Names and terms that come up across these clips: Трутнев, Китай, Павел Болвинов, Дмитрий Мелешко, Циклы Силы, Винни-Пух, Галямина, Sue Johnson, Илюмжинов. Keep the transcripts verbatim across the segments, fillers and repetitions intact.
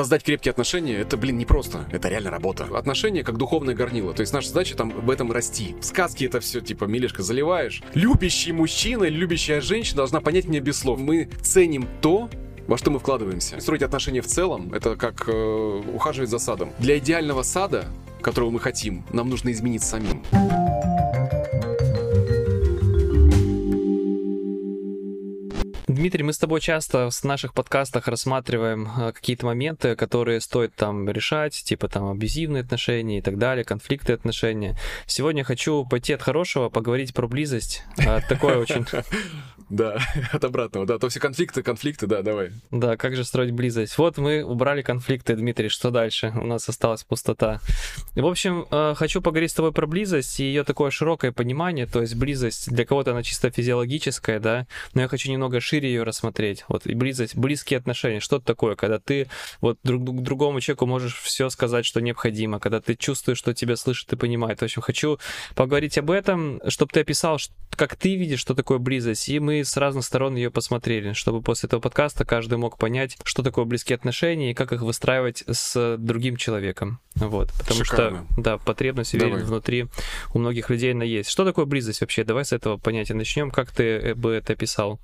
создать крепкие отношения, это, блин, непросто. Это реально работа. Отношения как духовное горнило. То есть наша задача там в этом расти. В сказке это все, типа, Мелешко, заливаешь. Любящий мужчина, любящая женщина должна понять меня без слов. Мы ценим то, во что мы вкладываемся. Строить отношения в целом, это как э, ухаживать за садом. Для идеального сада, которого мы хотим, нам нужно изменить самим. Дмитрий, мы с тобой часто в наших подкастах рассматриваем какие-то моменты, которые стоит там решать, типа там абьюзивные отношения и так далее, конфликты отношения. Сегодня хочу пойти от хорошего, поговорить про близость. Такое очень... Да, от обратного, да, то все конфликты, конфликты, да, давай. Да, как же строить близость. Вот мы убрали конфликты, Дмитрий, что дальше? У нас осталась пустота. В общем, хочу поговорить с тобой про близость и ее такое широкое понимание, то есть близость для кого-то она чисто физиологическая, да, но я хочу немного шире ее рассмотреть. Вот и близость, близкие отношения, что это такое, когда ты вот друг к другому человеку можешь все сказать, что необходимо, когда ты чувствуешь, что тебя слышат и понимают. В общем, хочу поговорить об этом, чтобы ты описал, как ты видишь, что такое близость, и мы с разных сторон ее посмотрели, чтобы после этого подкаста каждый мог понять, что такое близкие отношения и как их выстраивать с другим человеком. Вот, потому Шикарно. что, да, потребность, уверенность внутри у многих людей она есть. Что такое близость вообще? Давай с этого понятия начнем. Как ты бы это описал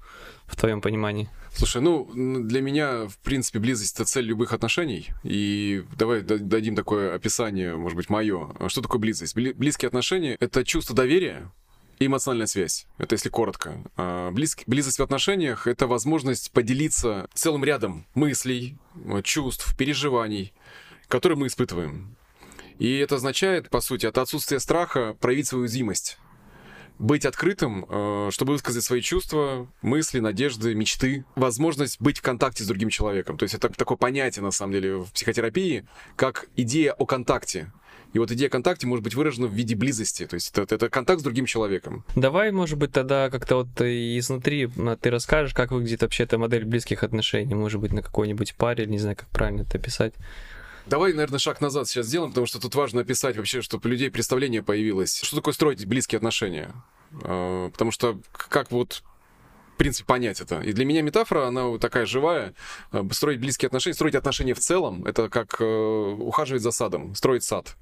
в твоем понимании? Слушай, ну, для меня, в принципе, близость — это цель любых отношений. И давай дадим такое описание, может быть, мое. Что такое близость? Близкие отношения — это чувство доверия, и эмоциональная связь, это если коротко. Близ... Близость в отношениях — это возможность поделиться целым рядом мыслей, чувств, переживаний, которые мы испытываем. И это означает, по сути, от отсутствия страха проявить свою уязвимость. Быть открытым, чтобы высказать свои чувства, мысли, надежды, мечты. Возможность быть в контакте с другим человеком. То есть это такое понятие, на самом деле, в психотерапии, как идея о контакте. И вот идея контакта может быть выражена в виде близости. То есть это, это контакт с другим человеком. Давай, может быть, тогда как-то вот изнутри ты расскажешь, как выглядит вообще эта модель близких отношений. Может быть, на какой-нибудь паре, не знаю, как правильно это описать. Давай, наверное, шаг назад сейчас сделаем, потому что тут важно описать вообще, чтобы у людей представление появилось. Что такое строить близкие отношения? Потому что как вот... в принципе, понять это. И для меня метафора, она такая живая. Строить близкие отношения, строить отношения в целом, это как ухаживать за садом, строить сад.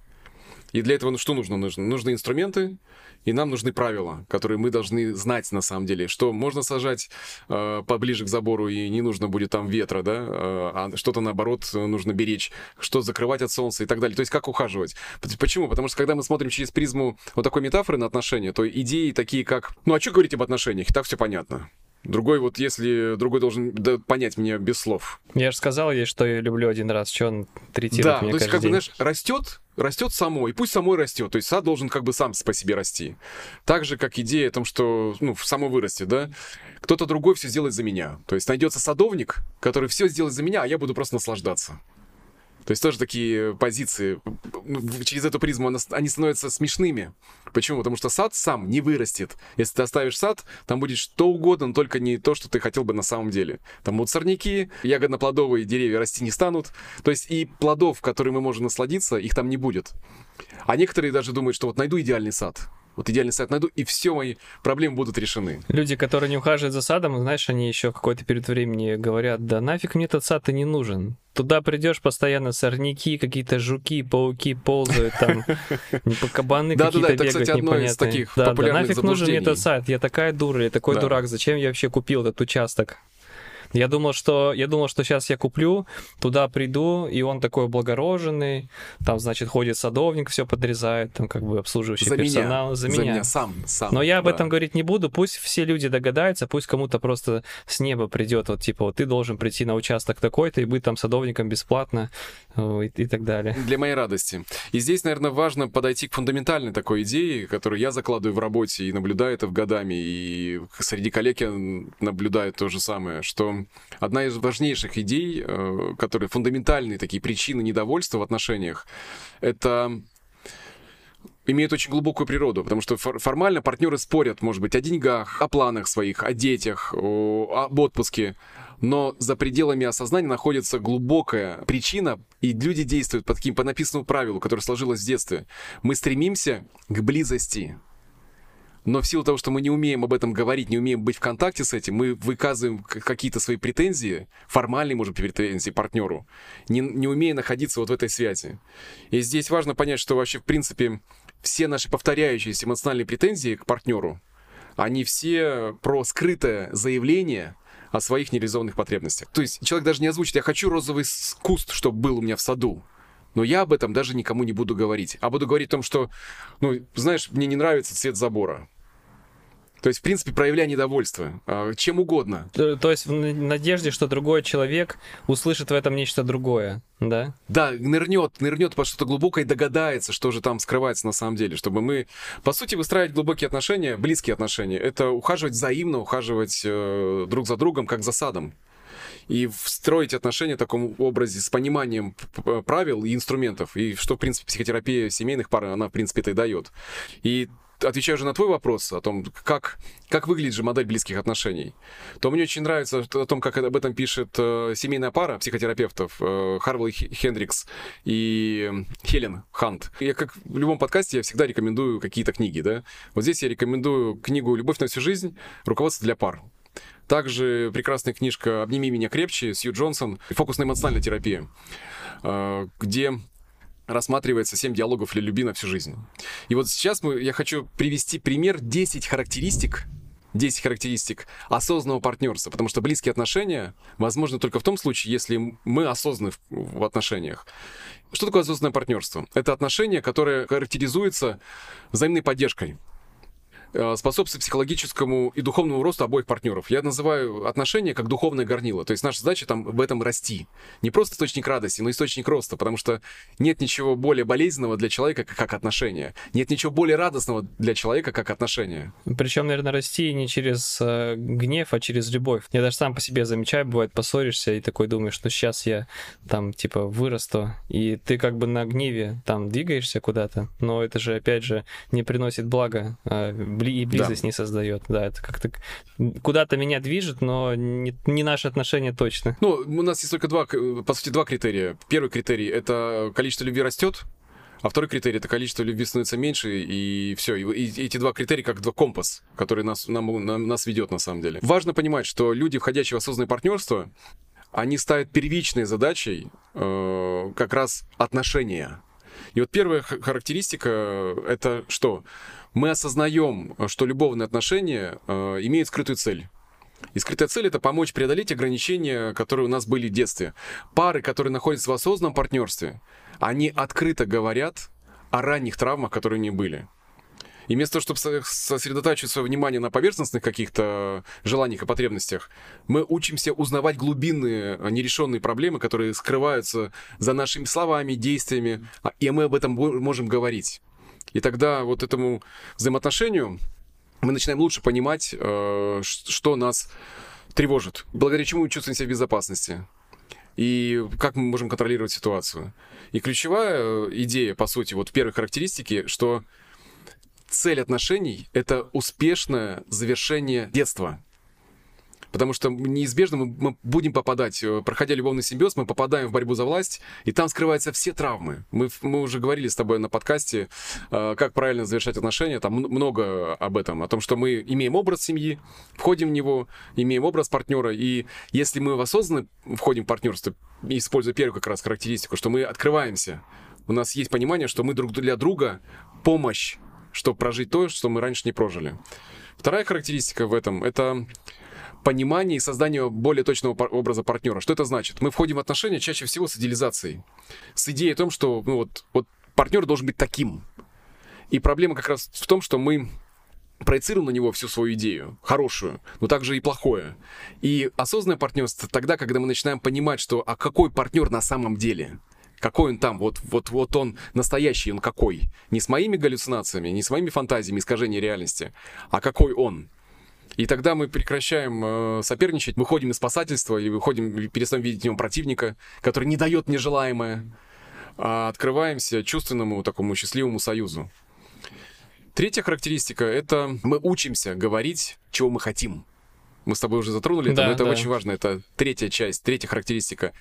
И для этого ну, что нужно? нужно? Нужны инструменты, и нам нужны правила, которые мы должны знать на самом деле. Что можно сажать э, поближе к забору, и не нужно будет там ветра, да? Э, а что-то, наоборот, нужно беречь, что закрывать от солнца и так далее. То есть как ухаживать. Почему? Потому что когда мы смотрим через призму вот такой метафоры на отношения, то идеи такие как... Ну, а что говорить об отношениях? И так все понятно. Другой вот, если другой должен да, понять меня без слов. Я же сказал ей, что я люблю один раз, что он третирует да, меня то есть, каждый как день. Бы, знаешь, растет, растет само, и пусть само растет. То есть сад должен как бы сам по себе расти. Так же, как идея о том, что, ну, само вырастет, да. Кто-то другой все сделает за меня. То есть найдется садовник, который все сделает за меня, а я буду просто наслаждаться. То есть тоже такие позиции, через эту призму они становятся смешными. Почему? Потому что сад сам не вырастет. Если ты оставишь сад, там будет что угодно, но только не то, что ты хотел бы на самом деле. Там будут сорняки, ягодно-плодовые деревья расти не станут. То есть и плодов, которые мы можем насладиться, их там не будет. А некоторые даже думают, что вот найду идеальный сад. Вот идеальный сад найду, и все мои проблемы будут решены. Люди, которые не ухаживают за садом, знаешь, они еще какой-то период времени говорят, да нафиг мне этот сад и не нужен. Туда придешь, постоянно сорняки, какие-то жуки, пауки ползают, там кабаны какие-то бегают непонятные. Да-да-да, это, кстати, одно из таких популярных заблуждений. Да, нафиг нужен мне этот сад, я такая дура, я такой дурак, зачем я вообще купил этот участок? Я думал, что, я думал, что сейчас я куплю, туда приду, и он такой облагороженный, там, значит, ходит садовник, все подрезает, там, как бы, обслуживающий за персонал. Меня, за меня. За меня, сам, сам. Но я об да. этом говорить не буду, пусть все люди догадаются, пусть кому-то просто с неба придет, вот, типа, вот, ты должен прийти на участок такой-то и быть там садовником бесплатно и, и так далее. Для моей радости. И здесь, наверное, важно подойти к фундаментальной такой идее, которую я закладываю в работе и наблюдаю это годами, и среди коллег я наблюдаю то же самое, что... Одна из важнейших идей, которые фундаментальные такие причины недовольства в отношениях, это имеет очень глубокую природу, потому что формально партнеры спорят, может быть, о деньгах, о планах своих, о детях, об отпуске, но за пределами осознания находится глубокая причина, и люди действуют по таким, по написанному правилу, которое сложилось в детстве. Мы стремимся к близости. но в силу того, что мы не умеем об этом говорить, не умеем быть в контакте с этим, мы выказываем какие-то свои претензии, формальные, может быть, претензии партнеру, не, не умея находиться вот в этой связи. И здесь важно понять, что вообще, в принципе, все наши повторяющиеся эмоциональные претензии к партнеру, они все про скрытое заявление о своих нереализованных потребностях. То есть человек даже не озвучит: я хочу розовый куст, чтобы был у меня в саду. Но я об этом даже никому не буду говорить. А буду говорить о том, что, ну, знаешь, мне не нравится цвет забора. То есть, в принципе, проявляя недовольство, чем угодно. То, то есть в надежде, что другой человек услышит в этом нечто другое, да? Да, нырнет, нырнет под что-то глубокое и догадается, что же там скрывается на самом деле. Чтобы мы, по сути, выстраивать глубокие отношения, близкие отношения, это ухаживать взаимно, ухаживать э, друг за другом, как за садом. И встроить отношения в таком образе с пониманием правил и инструментов. И что, в принципе, психотерапия семейных пар, она, в принципе, это и дает. И отвечаю уже на твой вопрос о том, как, как выглядит же модель близких отношений, то мне очень нравится о том, как об этом пишет э, семейная пара психотерапевтов э, Harville Hendrix и Helen Hunt. Я, как в любом подкасте, я всегда рекомендую какие-то книги, да? Вот здесь я рекомендую книгу «Любовь на всю жизнь. Руководство для пар». Также прекрасная книжка «Обними меня крепче» Сью Джонсон, «Фокус на эмоциональной терапии», где рассматривается семь диалогов для любви на всю жизнь. И вот сейчас мы, я хочу привести пример десять характеристик, десять характеристик осознанного партнерства, потому что близкие отношения возможны только в том случае, если мы осознаны в отношениях. Что такое осознанное партнерство? Это отношения, которые характеризуются взаимной поддержкой, способствует психологическому и духовному росту обоих партнеров. Я называю отношения как духовное горнило. То есть наша задача там в этом расти. Не просто источник радости, но источник роста, потому что нет ничего более болезненного для человека, как отношения. Нет ничего более радостного для человека, как отношения. Причем, наверное, расти не через э, гнев, а через любовь. Я даже сам по себе замечаю, бывает, поссоришься и такой думаешь, ну сейчас я там типа вырасту, и ты как бы на гневе там двигаешься куда-то, но это же, опять же, не приносит блага, э, и близость, да, не создает. Да, это как-то куда-то меня движет, но не, не наши отношения точно. Ну, у нас есть только два, по сути, два критерия. Первый критерий — это количество любви растет, а второй критерий — это количество любви становится меньше, и все. И, и эти два критерия как два компас, который нас, нам, нам, нас ведет на самом деле. Важно понимать, что люди, входящие в осознанное партнерство, они ставят первичной задачей э, как раз отношения. И вот первая характеристика — это что? Мы осознаем, что любовные отношения э, имеют скрытую цель. И скрытая цель — это помочь преодолеть ограничения, которые у нас были в детстве. Пары, которые находятся в осознанном партнерстве, они открыто говорят о ранних травмах, которые у них были. И вместо того, чтобы сосредотачивать свое внимание на поверхностных каких-то желаниях и потребностях, мы учимся узнавать глубинные нерешенные проблемы, которые скрываются за нашими словами, действиями, и мы об этом можем говорить. И тогда вот этому взаимоотношению мы начинаем лучше понимать, что нас тревожит, благодаря чему мы чувствуем себя в безопасности. И как мы можем контролировать ситуацию. И ключевая идея, по сути, вот в первой характеристике, что цель отношений — это успешное завершение детства. Потому что неизбежно мы будем попадать, проходя любовный симбиоз, мы попадаем в борьбу за власть, и там скрываются все травмы. Мы, мы уже говорили с тобой на подкасте, как правильно завершать отношения, там много об этом, о том, что мы имеем образ семьи, входим в него, имеем образ партнера, и если мы осознанно входим в партнерство, используя первую как раз характеристику, что мы открываемся, у нас есть понимание, что мы друг для друга помощь, чтобы прожить то, что мы раньше не прожили. Вторая характеристика в этом — это понимание и создание более точного образа партнера. Что это значит? Мы входим в отношения чаще всего с идеализацией, с идеей о том, что ну, вот, вот партнер должен быть таким. И проблема как раз в том, что мы проецируем на него всю свою идею, хорошую, но также и плохое. И осознанное партнерство тогда, когда мы начинаем понимать, что а какой партнер на самом деле? Какой он там, вот, вот, вот он настоящий, он какой? Не с моими галлюцинациями, не с моими фантазиями, искажением реальности, а какой он? И тогда мы прекращаем соперничать, выходим из спасательства и выходим, перестаем видеть в нем противника, который не дает мне желаемое, а открываемся чувственному такому счастливому союзу. Третья характеристика — это мы учимся говорить, чего мы хотим. Мы с тобой уже затронули, да, это, но это да. Очень важно, это третья часть, третья характеристика.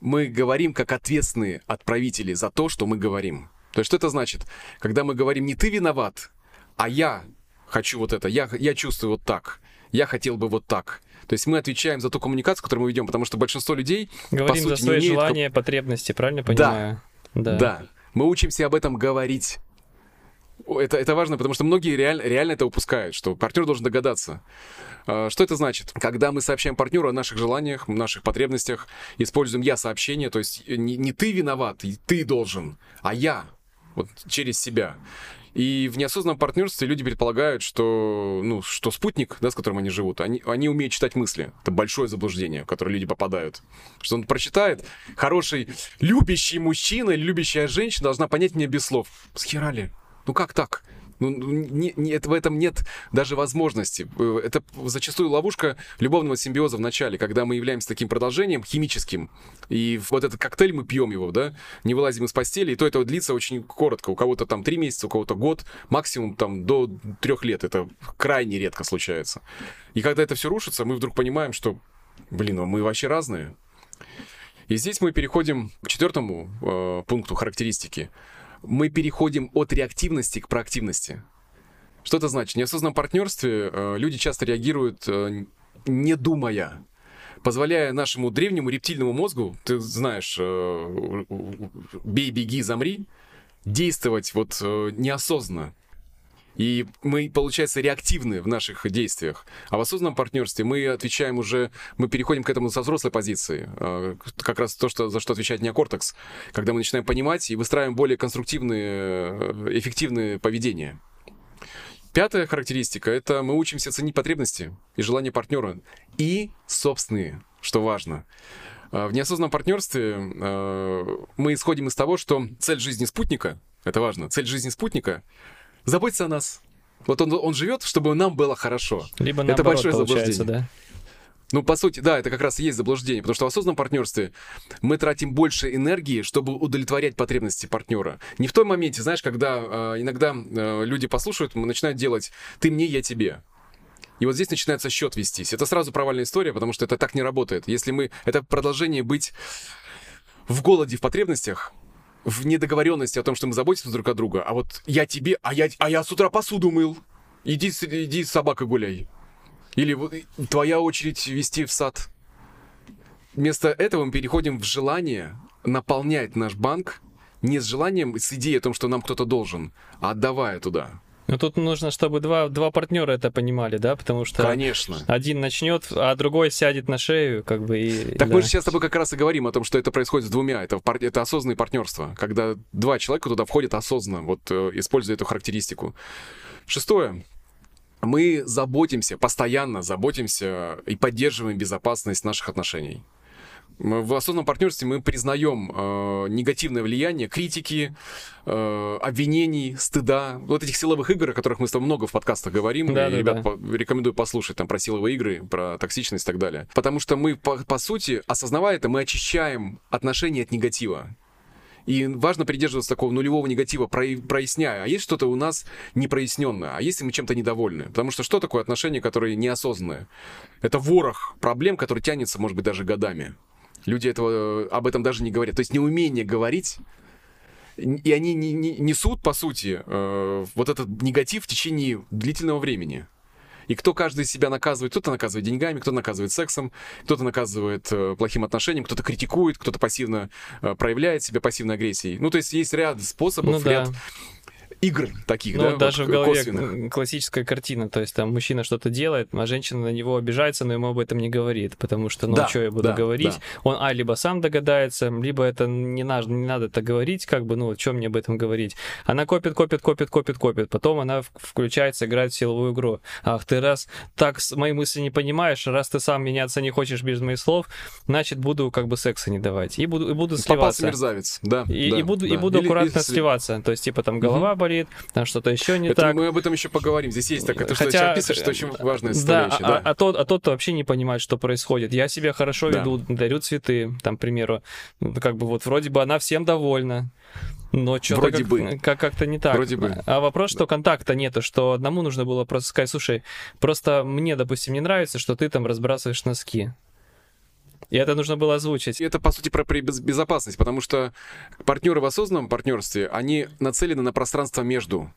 Мы говорим как ответственные отправители за то, что мы говорим. То есть что это значит? Когда мы говорим не «ты виноват», а «я хочу вот это, я, я чувствую вот так, я хотел бы вот так. То есть мы отвечаем за ту коммуникацию, которую мы ведем, потому что большинство людей, говорим по сути, за свои не умеют... желания, потребности, правильно понимаю? Да, да, да. Мы учимся об этом говорить. Это, это важно, потому что многие реаль, реально это упускают, что партнер должен догадаться. Что это значит? Когда мы сообщаем партнеру о наших желаниях, наших потребностях, используем «я» сообщение, то есть не, не ты виноват, и ты должен, а я, вот через себя. И в неосознанном партнерстве люди предполагают, что, ну, что спутник, да, с которым они живут, они, они умеют читать мысли. Это большое заблуждение, в которое люди попадают. Что он прочитает, хороший, любящий мужчина или любящая женщина должна понять меня без слов. Схерали. Ну как так? Ну, не, не, в этом нет даже возможности. Это зачастую ловушка любовного симбиоза в начале, когда мы являемся таким продолжением химическим. И вот этот коктейль, мы пьем его, да, не вылазим из постели, и то это длится очень коротко. У кого-то там три месяца, у кого-то год, максимум там до трех лет. Это крайне редко случается. И когда это все рушится, мы вдруг понимаем, что, блин, мы вообще разные. И здесь мы переходим к четвертому э, пункту характеристики. Мы переходим от реактивности к проактивности. Что это значит? В неосознанном партнерстве э, люди часто реагируют, э, не думая, позволяя нашему древнему рептильному мозгу, ты знаешь, э, бей, беги, замри, действовать вот э, неосознанно. И мы, получается, реактивны в наших действиях. А в осознанном партнерстве мы отвечаем уже, мы переходим к этому со взрослой позиции. Как раз то, что, за что отвечает неокортекс. Когда мы начинаем понимать и выстраиваем более конструктивные, эффективные поведения. Пятая характеристика – это мы учимся ценить потребности и желания партнера. И собственные, что важно. В неосознанном партнерстве мы исходим из того, что цель жизни спутника, это важно, цель жизни спутника – заботиться о нас. Вот он, он живет, чтобы нам было хорошо. Либо наоборот, это большое заблуждение. Да? Ну, по сути, да, это как раз и есть заблуждение. Потому что в осознанном партнерстве мы тратим больше энергии, чтобы удовлетворять потребности партнера. Не в том моменте, знаешь, когда э, иногда э, люди послушают, начинают делать «ты мне, я тебе». И вот здесь начинается счет вестись. Это сразу провальная история, потому что это так не работает. Если мы... Это продолжение быть в голоде, в потребностях, в недоговоренности о том, что мы заботимся друг о друга, а вот я тебе, а я, а я с утра посуду мыл, иди, иди с собакой гуляй. Или вот твоя очередь вести в сад. Вместо этого мы переходим в желание наполнять наш банк не с желанием, с идеей о том, что нам кто-то должен, а отдавая туда. Ну тут нужно, чтобы два, два партнера это понимали, да, потому что конечно. Один начнет, а другой сядет на шею, как бы. И, так да. Мы же сейчас с тобой как раз и говорим о том, что это происходит с двумя, это, это осознанное партнерство, когда два человека туда входят осознанно, вот используя эту характеристику. Шестое. Мы заботимся, постоянно заботимся и поддерживаем безопасность наших отношений. В осознанном партнерстве мы признаем э, негативное влияние критики, э, обвинений, стыда. Вот этих силовых игр, о которых мы с тобой много в подкастах говорим. Да, и, да, ребят, да. По- рекомендую послушать там про силовые игры, про токсичность и так далее. Потому что мы, по, по сути, осознавая это, мы очищаем отношения от негатива. И важно придерживаться такого нулевого негатива, проясняя. А есть что-то у нас непроясненное, а если мы чем-то недовольны? Потому что что такое отношения, которые неосознанные? Это ворох проблем, который тянется, может быть, даже годами. Люди этого, об этом даже не говорят. То есть неумение говорить, и они не, не, несут, по сути, э, вот этот негатив в течение длительного времени. И кто каждый себя наказывает, кто-то наказывает деньгами, кто-то наказывает сексом, кто-то наказывает э, плохим отношением, кто-то критикует, кто-то пассивно э, проявляет себя пассивной агрессией. Ну, то есть есть ряд способов, ну, ряд... Да. Игр таких, ну, да? Даже вот, в голове косвенных. Классическая картина, то есть там мужчина что-то делает, а женщина на него обижается, но ему об этом не говорит, потому что, ну, да, что я буду да, говорить? Да. Он, а, либо сам догадается, либо это не, наш, не надо это говорить, как бы, ну, вот что мне об этом говорить? Она копит, копит, копит, копит, копит, потом она включается, играет в силовую игру. Ах, ты раз так мои мысли не понимаешь, раз ты сам меняться не хочешь без моих слов, значит, буду, как бы, секса не давать. И буду, и буду сливаться. Попался мерзавец, да. И, да, и буду, да. И буду или, аккуратно или... сливаться, то есть, типа, там, голова болит, угу. Там что-то еще не это так. Мы об этом еще поговорим. Здесь есть так, это хотя... что описываешь, что очень важная составляющая. Да, да. А, а, тот, а тот вообще не понимает, что происходит. Я себя хорошо да. веду, дарю цветы, там, к примеру, как бы вот вроде бы она всем довольна. Но что-то вроде как, бы. Как- как-то не так. Вроде бы. А вопрос, что да. контакта нету, что одному нужно было просто сказать, слушай, просто мне, допустим, не нравится, что ты там разбрасываешь носки. И это нужно было озвучить. Это, по сути, про безопасность, потому что партнеры в осознанном партнерстве, они нацелены на пространство между.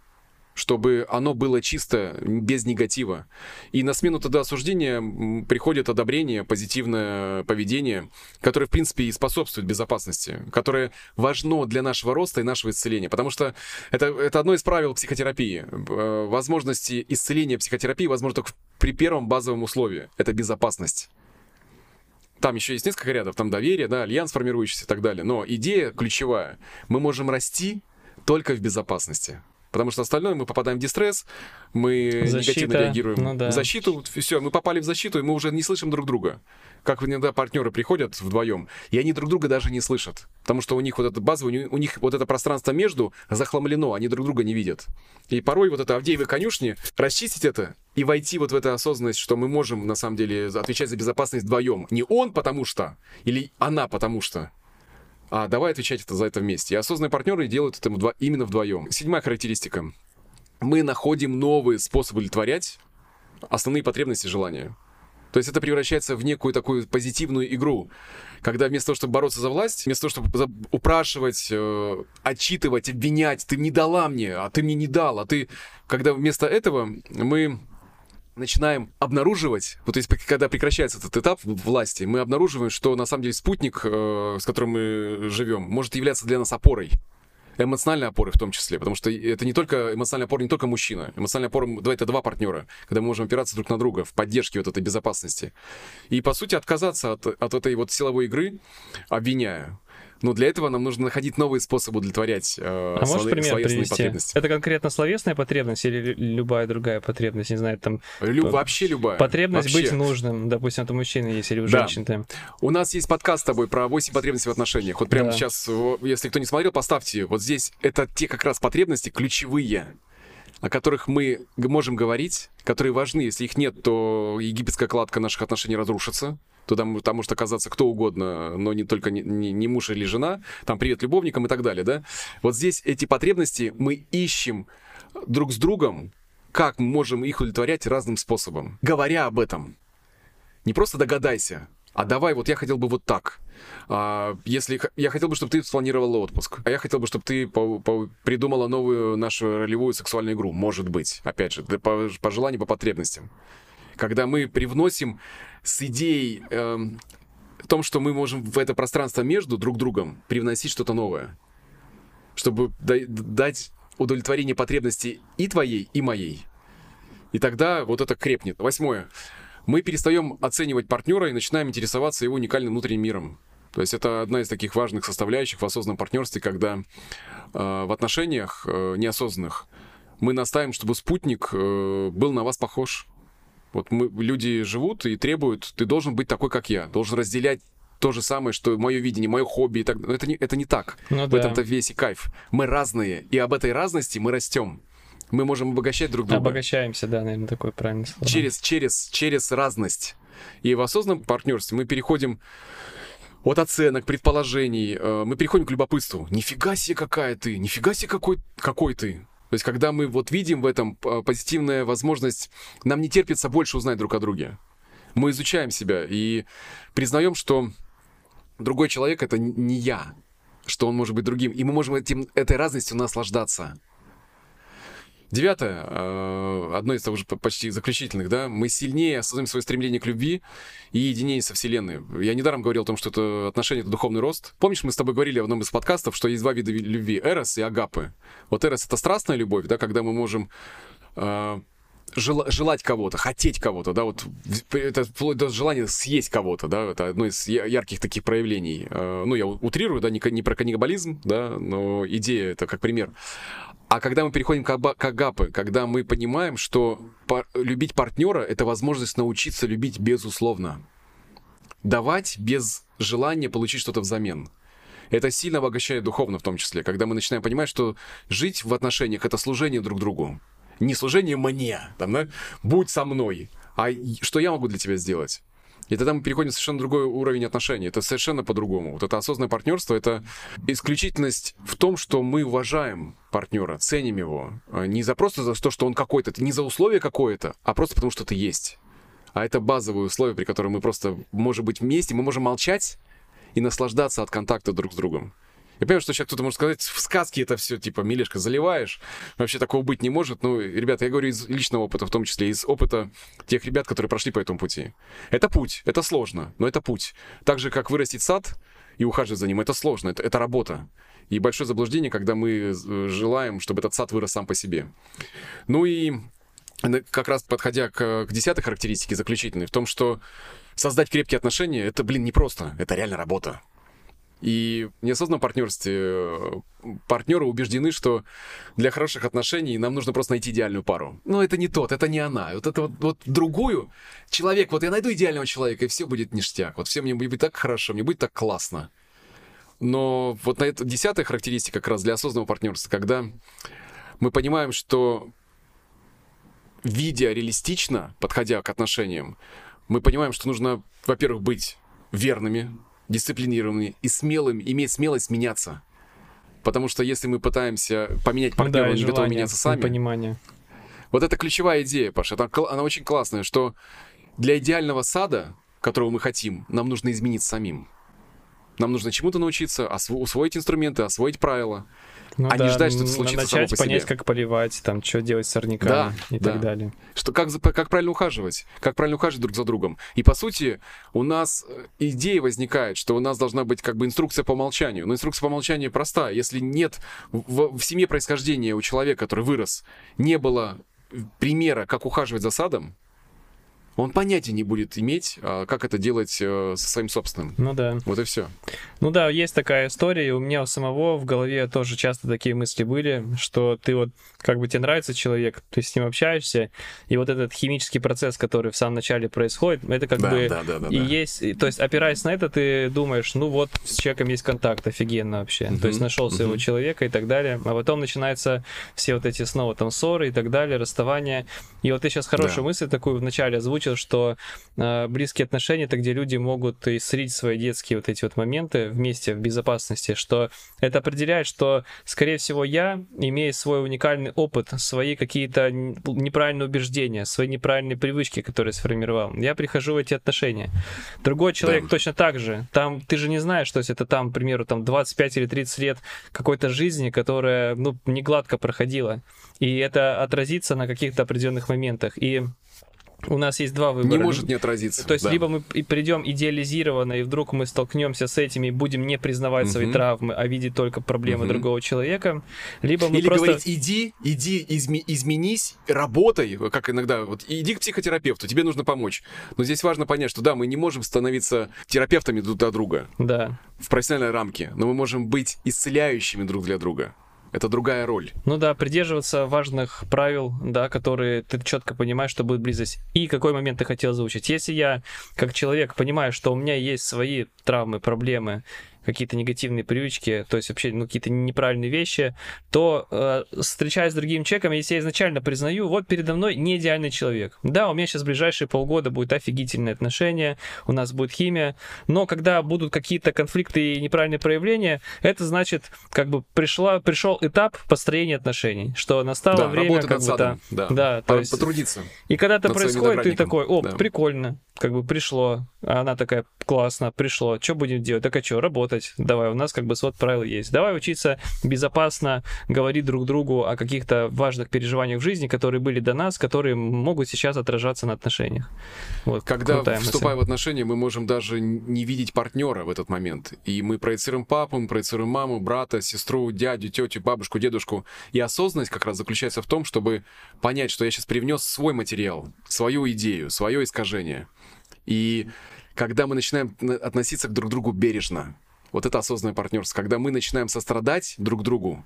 чтобы оно было чисто, без негатива. И на смену тогда осуждения приходит одобрение, позитивное поведение, которое, в принципе, и способствует безопасности, которое важно для нашего роста и нашего исцеления. Потому что это, это одно из правил психотерапии. Возможности исцеления психотерапии возможно только при первом базовом условии. Это безопасность. Там еще есть несколько рядов, там доверие, да, альянс формирующийся и так далее. Но идея ключевая. Мы можем расти только в безопасности. Потому что остальное мы попадаем в дистресс, мы защита. негативно реагируем. Ну, да. Защиту, все, мы попали в защиту, и мы уже не слышим друг друга. Как иногда партнеры приходят вдвоем, и они друг друга даже не слышат. Потому что у них вот эта база, у них вот это пространство между захламлено, они друг друга не видят. И порой вот это Авдеевы конюшни, расчистить это и войти вот в эту осознанность, что мы можем на самом деле отвечать за безопасность вдвоем. Не он потому что, или она потому что. А давай отвечать это за это вместе. И осознанные партнеры делают это вдво- именно вдвоем. Седьмая характеристика. Мы находим новые способы удовлетворять основные потребности и желания. То есть это превращается в некую такую позитивную игру, когда вместо того, чтобы бороться за власть, вместо того, чтобы упрашивать, э, отчитывать, обвинять, ты не дала мне, а ты мне не дал, а ты... Когда вместо этого мы... начинаем обнаруживать, вот то есть, когда прекращается этот этап власти, мы обнаруживаем, что на самом деле спутник, э, с которым мы живем, может являться для нас опорой. Эмоциональной опорой в том числе, потому что это не только эмоциональная опора, не только мужчина. Эмоциональная опора, да, это два партнера, когда мы можем опираться друг на друга в поддержке вот этой безопасности. И, по сути, отказаться от, от этой вот силовой игры, обвиняя. Но для этого нам нужно находить новые способы удовлетворять э, а слов... словесные привести? потребности. Это конкретно словесная потребность или любая другая потребность, не знаю, там... Лю... Вообще любая. Потребность Вообще. быть нужным, допустим, это у мужчины есть или у да. женщин. Там. У нас есть подкаст с тобой про восемь потребностей в отношениях. Вот прямо да. сейчас, если кто не смотрел, поставьте. Вот здесь это те как раз потребности ключевые, о которых мы можем говорить, которые важны. Если их нет, то египетская кладка наших отношений разрушится. Туда там может оказаться кто угодно, но не только не, не, не муж или жена, там привет любовникам и так далее, да? Вот здесь эти потребности мы ищем друг с другом, как мы можем их удовлетворять разным способом. Говоря об этом, не просто догадайся, а давай вот я хотел бы вот так. А, если я хотел бы, чтобы ты спланировала отпуск, а я хотел бы, чтобы ты по, по, придумала новую нашу ролевую сексуальную игру, может быть, опять же, по, по желанию, по потребностям. Когда мы привносим с идеей э, о том, что мы можем в это пространство между друг другом привносить что-то новое, чтобы дай, дать удовлетворение потребностей и твоей, и моей. И тогда вот это крепнет. Восьмое. Мы перестаем оценивать партнера и начинаем интересоваться его уникальным внутренним миром. То есть это одна из таких важных составляющих в осознанном партнерстве, когда э, в отношениях э, неосознанных мы настаиваем, чтобы спутник э, был на вас похож. Вот мы, люди живут и требуют, ты должен быть такой, как я, должен разделять то же самое, что мое видение, мое хобби и так далее. Это не, это не так. Ну, в да. этом-то весь и кайф. Мы разные, и об этой разности мы растем. Мы можем обогащать друг друга. Обогащаемся, да, наверное, такое правильное слово. Через, через, через разность. И в осознанном партнерстве мы переходим от оценок, предположений, мы переходим к любопытству. Нифига себе, какая ты, нифига себе, какой, какой ты. То есть, когда мы вот видим в этом позитивная возможность, нам не терпится больше узнать друг о друге. Мы изучаем себя и признаем, что другой человек — это не я, что он может быть другим. И мы можем этим, этой разностью наслаждаться. Девятое, одно из того же почти заключительных, да, мы сильнее осознаем свое стремление к любви и единение со Вселенной. Я недаром говорил о том, что это отношение — это духовный рост. Помнишь, мы с тобой говорили в одном из подкастов, что есть два вида любви — эрос и агапы. Вот эрос — это страстная любовь, да, когда мы можем э, жел- желать кого-то, хотеть кого-то, да, вот это вплоть до желания съесть кого-то, да, это одно из ярких таких проявлений. Э, ну, я утрирую, да, не, не про каннибализм, да, но идея — это как пример. А когда мы переходим к, аба- к агапе, когда мы понимаем, что пар- любить партнера — это возможность научиться любить безусловно. Давать без желания получить что-то взамен. Это сильно обогащает духовно в том числе, когда мы начинаем понимать, что жить в отношениях — это служение друг другу. Не служение мне, там, да? Будь со мной, а что я могу для тебя сделать? И тогда мы переходим в совершенно другой уровень отношений. Это совершенно по-другому. Вот это осознанное партнерство — это исключительность в том, что мы уважаем партнера, ценим его. Не за просто за то, что он какой-то, не за условие какое-то, а просто потому, что ты есть. А это базовые условия, при которых мы просто можем быть вместе, мы можем молчать и наслаждаться от контакта друг с другом. Я понимаю, что сейчас кто-то может сказать, в сказке это все, типа, Мелешко, заливаешь. Вообще такого быть не может. Ну, ребята, я говорю из личного опыта, в том числе из опыта тех ребят, которые прошли по этому пути. Это путь, это сложно, но это путь. Так же, как вырастить сад и ухаживать за ним, это сложно, это, это работа. И большое заблуждение, когда мы желаем, чтобы этот сад вырос сам по себе. Ну и как раз подходя к, к десятой характеристике, заключительной, в том, что создать крепкие отношения, это, блин, непросто, это реально работа. И в неосознанном партнерстве партнеры убеждены, что для хороших отношений нам нужно просто найти идеальную пару. Но это не тот, это не она. Вот это вот, вот другую. Человек, вот я найду идеального человека, и все будет ништяк. Вот все мне будет так хорошо, мне будет так классно. Но вот на это десятая характеристика как раз для осознанного партнерства, когда мы понимаем, что, видя реалистично, подходя к отношениям, мы понимаем, что нужно, во-первых, быть верными, дисциплинированными и смелыми, иметь смелость меняться. Потому что если мы пытаемся поменять партнера, да, мы не готовы меняться сами. Понимание. Вот это ключевая идея, Паша. Она, она очень классная, что для идеального сада, которого мы хотим, нам нужно измениться самим. Нам нужно чему-то научиться, осво- усвоить инструменты, освоить правила. Ну, а да, не ждать, что это случится само по себе. Начать понять, как поливать, там, что делать с сорняками, да, и да. так далее. Что, как, как правильно ухаживать, как правильно ухаживать друг за другом. И, по сути, у нас идея возникает, что у нас должна быть как бы инструкция по умолчанию. Но инструкция по умолчанию проста. Если нет в, в семье происхождения у человека, который вырос, не было примера, как ухаживать за садом, он понятия не будет иметь, как это делать со своим собственным. Ну да. Вот и все. Ну да, есть такая история, и у меня у самого в голове тоже часто такие мысли были, что ты вот, как бы тебе нравится человек, ты с ним общаешься, и вот этот химический процесс, который в самом начале происходит, это как да, бы да, да, да, и да. есть, то есть опираясь на это, ты думаешь, ну вот с человеком есть контакт, офигенно вообще, mm-hmm. то есть нашел своего mm-hmm. человека и так далее, а потом начинаются все вот эти снова там ссоры и так далее, расставания, и вот ты сейчас хорошую да. мысль такую вначале озвучил, что э, близкие отношения — это где люди могут исцелить свои детские вот эти вот моменты вместе в безопасности, что это определяет, что, скорее всего, я, имея свой уникальный опыт, свои какие-то неправильные убеждения, свои неправильные привычки, которые сформировал, я прихожу в эти отношения. Другой человек да. точно так же. Там, ты же не знаешь, что это там, к примеру, там двадцать пять или тридцать лет какой-то жизни, которая, ну, не гладко проходила. И это отразится на каких-то определенных моментах. И у нас есть два выбора. Не может не отразиться. То есть, да. либо мы придем идеализированно, и вдруг мы столкнемся с этим и будем не признавать угу. свои травмы, а видеть только проблемы угу. другого человека. Либо мы Или просто... говорить, иди, иди, изме- изменись, работай, как иногда, вот, иди к психотерапевту, тебе нужно помочь. Но здесь важно понять, что да, мы не можем становиться терапевтами друг для друга да. в профессиональной рамке, но мы можем быть исцеляющими друг для друга. Это другая роль. Ну да, придерживаться важных правил, да, которые ты четко понимаешь, что будет близость. И какой момент ты хотел озвучить? Если я, как человек, понимаю, что у меня есть свои травмы, проблемы, какие-то негативные привычки, то есть вообще ну, какие-то неправильные вещи, то э, встречаясь с другим человеком, если я изначально признаю, вот передо мной не идеальный человек. Да, у меня сейчас в ближайшие полгода будут офигительные отношения, у нас будет химия, но когда будут какие-то конфликты и неправильные проявления, это значит, как бы пришла, пришел этап построения отношений, что настало да, время как бы да, да, то есть, потрудиться. И когда это происходит, ты такой, о, да. прикольно, как бы пришло, а она такая, классно, пришло, что будем делать, так а что, работать? Давай, у нас как бы свод правил есть. Давай учиться безопасно говорить друг другу о каких-то важных переживаниях в жизни, которые были до нас, которые могут сейчас отражаться на отношениях. Вот, когда, вступая в отношения, мы можем даже не видеть партнера в этот момент. И мы проецируем папу, мы проецируем маму, брата, сестру, дядю, тетю, бабушку, дедушку. И осознанность как раз заключается в том, чтобы понять, что я сейчас привнес свой материал, свою идею, свое искажение. И когда мы начинаем относиться друг к другу бережно, вот это осознанное партнерство, когда мы начинаем сострадать друг другу,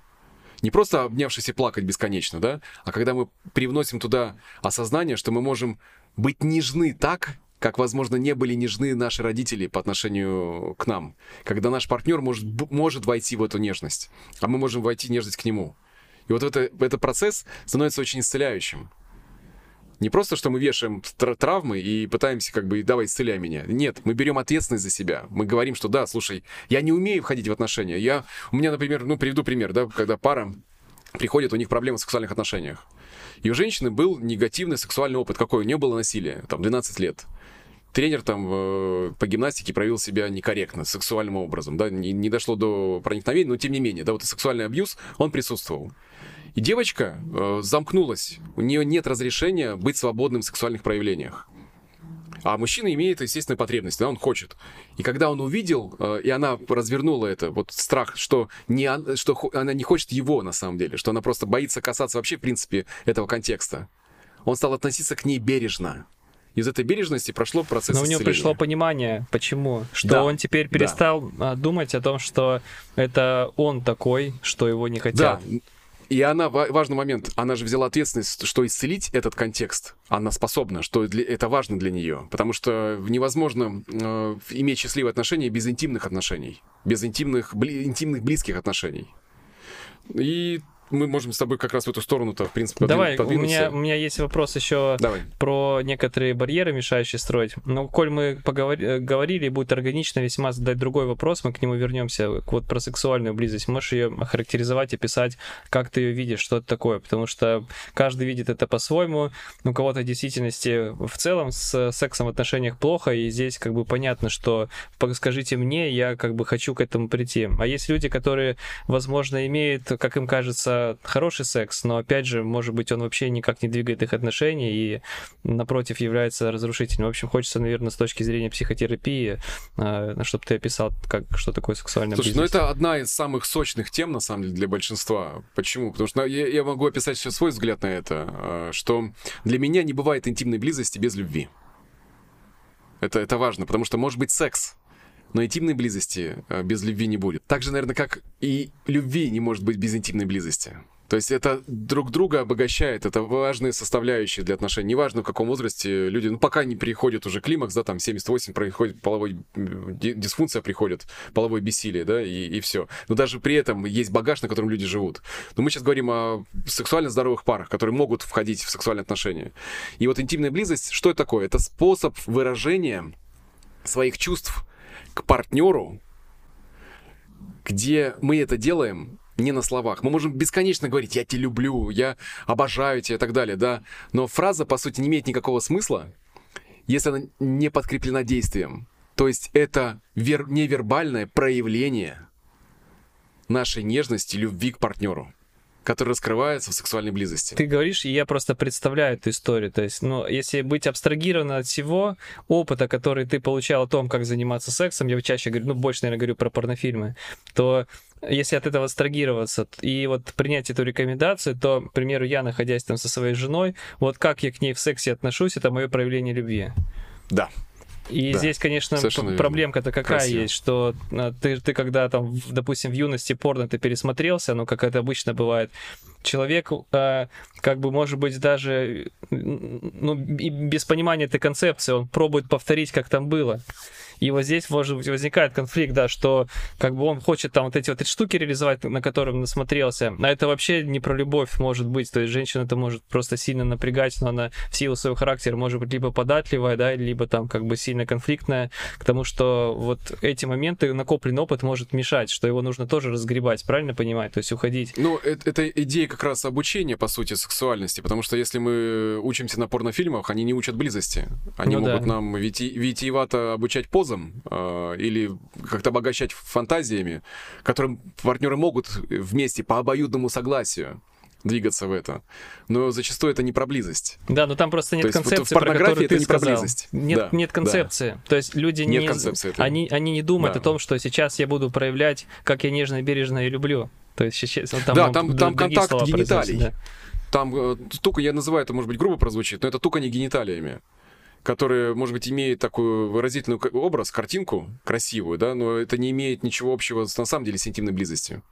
не просто обнявшись и плакать бесконечно, да, а когда мы привносим туда осознание, что мы можем быть нежны так, как, возможно, не были нежны наши родители по отношению к нам, когда наш партнер может, может войти в эту нежность, а мы можем войти в нежность к нему. И вот это, этот процесс становится очень исцеляющим. Не просто, что мы вешаем травмы и пытаемся как бы, давай, исцеляй меня. Нет, мы берем ответственность за себя. Мы говорим, что да, слушай, я не умею входить в отношения. Я, у меня, например, ну, приведу пример, да, когда пара приходит, у них проблемы в сексуальных отношениях. И у женщины был негативный сексуальный опыт. Какой? У нее было насилие, там, двенадцать лет. тренер там по гимнастике проявил себя некорректно, сексуальным образом, да, не, не дошло до проникновения, но тем не менее, да, вот сексуальный абьюз, он присутствовал. И девочка э, замкнулась, у нее нет разрешения быть свободным в сексуальных проявлениях. А мужчина имеет естественную потребность, да, он хочет. И когда он увидел, э, и она развернула это, вот страх, что, не, что хо- она не хочет его на самом деле, что она просто боится касаться вообще, в принципе, этого контекста, он стал относиться к ней бережно. Из этой бережности прошло процесс исцеления. Но у него пришло понимание, почему. Что да, он теперь перестал да. думать о том, что это он такой, что его не хотят. Да. И она, важный момент, она же взяла ответственность, что исцелить этот контекст она способна, что для, это важно для нее. Потому что невозможно э, иметь счастливые отношения без интимных отношений, без интимных, бли, интимных близких отношений. И мы можем с тобой как раз в эту сторону-то, в принципе, подвинуться. Давай, у меня, у меня есть вопрос еще Давай. про некоторые барьеры, мешающие строить. Но, коль мы поговорили, будет органично весьма задать другой вопрос, мы к нему вернемся, вот про сексуальную близость. Можешь ее охарактеризовать, описать, как ты ее видишь, что это такое? Потому что каждый видит это по-своему. У кого-то в действительности в целом с сексом в отношениях плохо, и здесь как бы понятно, что скажите мне, я как бы хочу к этому прийти. А есть люди, которые, возможно, имеют, как им кажется, хороший секс, но опять же, может быть, он вообще никак не двигает их отношения и, напротив, является разрушителем. В общем, хочется, наверное, с точки зрения психотерапии, чтобы ты описал, как, что такое сексуальная близость. Слушай, ну это одна из самых сочных тем, на самом деле, для большинства. Почему? Потому что я, я могу описать сейчас свой взгляд на это, что для меня не бывает интимной близости без любви. Это, это важно, потому что может быть секс, но интимной близости без любви не будет. Так же, наверное, как и любви не может быть без интимной близости. То есть это друг друга обогащает, это важные составляющие для отношений. Неважно, в каком возрасте люди, ну, пока не приходит уже климакс, да, там семьдесят восемь приходит, половой дисфункция приходит, половое бессилие, да, и, и все. Но даже при этом есть багаж, на котором люди живут. Но мы сейчас говорим о сексуально здоровых парах, которые могут входить в сексуальные отношения. И вот интимная близость, что это такое? Это способ выражения своих чувств к партнеру, где мы это делаем не на словах. Мы можем бесконечно говорить «я тебя люблю», «я обожаю тебя» и так далее, да. Но фраза, по сути, не имеет никакого смысла, если она не подкреплена действием. То есть это вер- невербальное проявление нашей нежности, любви к партнеру, который раскрывается в сексуальной близости. Ты говоришь, и я просто представляю эту историю. То есть, ну, если быть абстрагирован от всего опыта, который ты получал о том, как заниматься сексом, я чаще говорю, ну, больше, наверное, говорю про порнофильмы, то если от этого абстрагироваться и вот принять эту рекомендацию, то, к примеру, я, находясь там со своей женой, вот как я к ней в сексе отношусь, это мое проявление любви. Да. И да, здесь, конечно, проблемка-то какая Красиво. есть, что ты, ты когда там, допустим, в юности порно ты пересмотрелся, ну, как это обычно бывает, человек, э, как бы, может быть, даже ну, без понимания этой концепции, он пробует повторить, как там было. И вот здесь, может быть, возникает конфликт, да, что как бы он хочет там вот эти вот эти штуки реализовать, на которые он насмотрелся, а это вообще не про любовь может быть, то есть женщина это может просто сильно напрягать, но она в силу своего характера может быть либо податливая, да, либо там как бы сильно конфликтная, к тому, что вот эти моменты, накопленный опыт может мешать, что его нужно тоже разгребать, правильно понимать, то есть уходить. Ну, это, это идея как раз обучения, по сути, сексуальности, потому что если мы учимся на порнофильмах, они не учат близости, они ну, могут да. нам вити- витиевато обучать позы, или как-то обогащать фантазиями, которым партнеры могут вместе по обоюдному согласию двигаться в это. Но зачастую это не про близость. Да, но там просто нет то концепции, есть, в порнографии это не про близость. Нет, да, нет концепции. Да. То есть люди нет не... Они, они не думают да. о том, что сейчас я буду проявлять, как я нежно и бережно и люблю. То есть сейчас... Там, да, там, там контакт гениталий. Да. Там тука, я называю это, может быть, грубо прозвучит, но это тука не гениталиями, которые, может быть, имеют такой выразительный образ, картинку красивую, да, но это не имеет ничего общего, на самом деле, с интимной близостью.